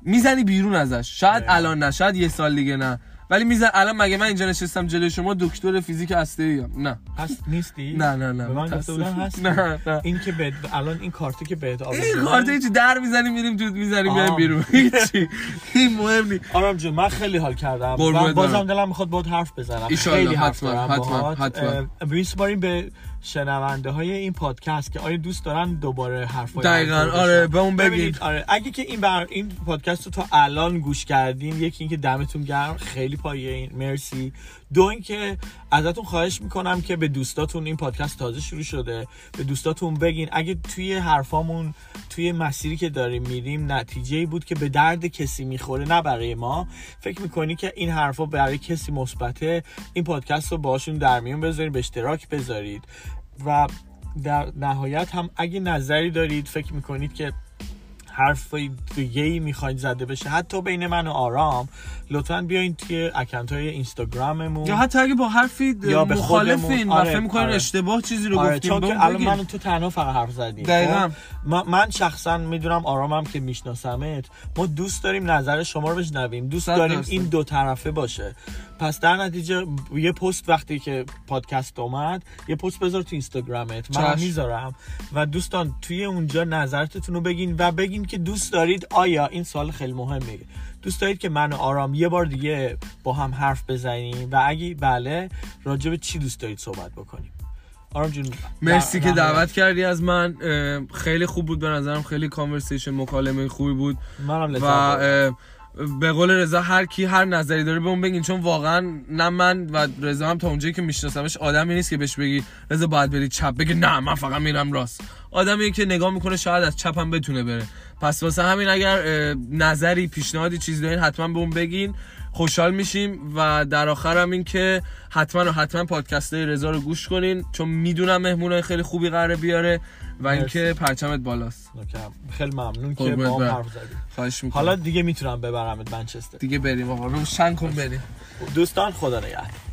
میزنی بیرون ازش. شاید الان نه، شاید یه سال دیگه نه، ولی میزن. الان مگه من اینجا نشستم جلوی شما دکتر فیزیک هستی؟ نه هست نیستی؟ نه من گفته بودم هست. نه این که الان این کارتی که بهت آوردن، این کارتی که در میزنیم میریم تو میزنیم میایم بیرون، هیچی این مهم نیست. آرام جون من خیلی حال کردم، بازم دلم میخواد باهات حرف بزنم، خیلی حتما. بیشترین به شنونده های این پادکست که آیا دوست دارن دوباره حرفای دقیقاً آره به اون بگید. آره اگه که این پادکست رو تا الان گوش کردین، یکی اینکه دمتون گرم، خیلی پایین مرسی. دو اینکه ازتون خواهش میکنم که به دوستاتون، این پادکست تازه شروع شده، به دوستاتون بگین اگه توی حرفامون توی مسیری که داریم میریم نتیجه‌ای بود که به درد کسی میخوره، نه برای ما، فکر میکنی که این حرفا برای کسی مثبته، این پادکست رو باشون در میون بذارید، به اشتراک بذارید. و در نهایت هم اگه نظری دارید، فکر میکنید که حرفی دیگه‌ای میخواید زده بشه حتی بین من و آرام، لطفاً بیاین توی اکانت‌های اینستاگراممون، یا حتی اگه با حرفی مخالفین ما فکر می‌کنین اشتباه چیزی رو گفتیم، چون که الان من و تو تنها فقط حرف زدیم. دقیقاً من شخصاً میدونم، آرامم که میشناسمت، ما دوست داریم نظر شما رو بشنویم، دوست داریم این دو طرفه باشه. پس در نتیجه یه پست وقتی که پادکست اومد، یه پست بذار تو اینستاگرامت، من میذارم و دوستان توی اونجا نظرتون رو بگین و بگین که دوست دارید، آیا این سوال خیلی مهمه، دوست دارید که من و آرام یه بار دیگه با هم حرف بزنیم و اگه بله راجع به چی دوست دارید صحبت بکنیم. آرام جون مرسی که دعوت کردی از من، خیلی خوب بود به نظرم، خیلی کانورسیشن مکالمه خوبی بود. منم لذت، به قول رضا هر کی هر نظری داره به اون بگین، چون واقعا نه من و رضا هم تا اونجایی که میشناسمش آدمی نیست که بهش بگی رضا باید بری چپ، بگی نه من فقط میرم راست. آدمیه که نگاه میکنه شاید از چپ هم بتونه بره. پس واسه همین اگر نظری پیشنهادی چیزی دارین حتما به اون بگین، خوشحال میشیم. و در آخر هم این که حتما پادکست‌های رضا رو گوش کنین، چون میدونم مهمونای خیلی خوبی قراره بیاره و اینکه پرچمت بالاست. خیلی ممنون که با هم حرف زدید. خواهش می‌کنم. حالا دیگه میتونم ببرمت منچستر. دیگه بریم آقا، روشن کن بریم. دوستان خدا نگهدار.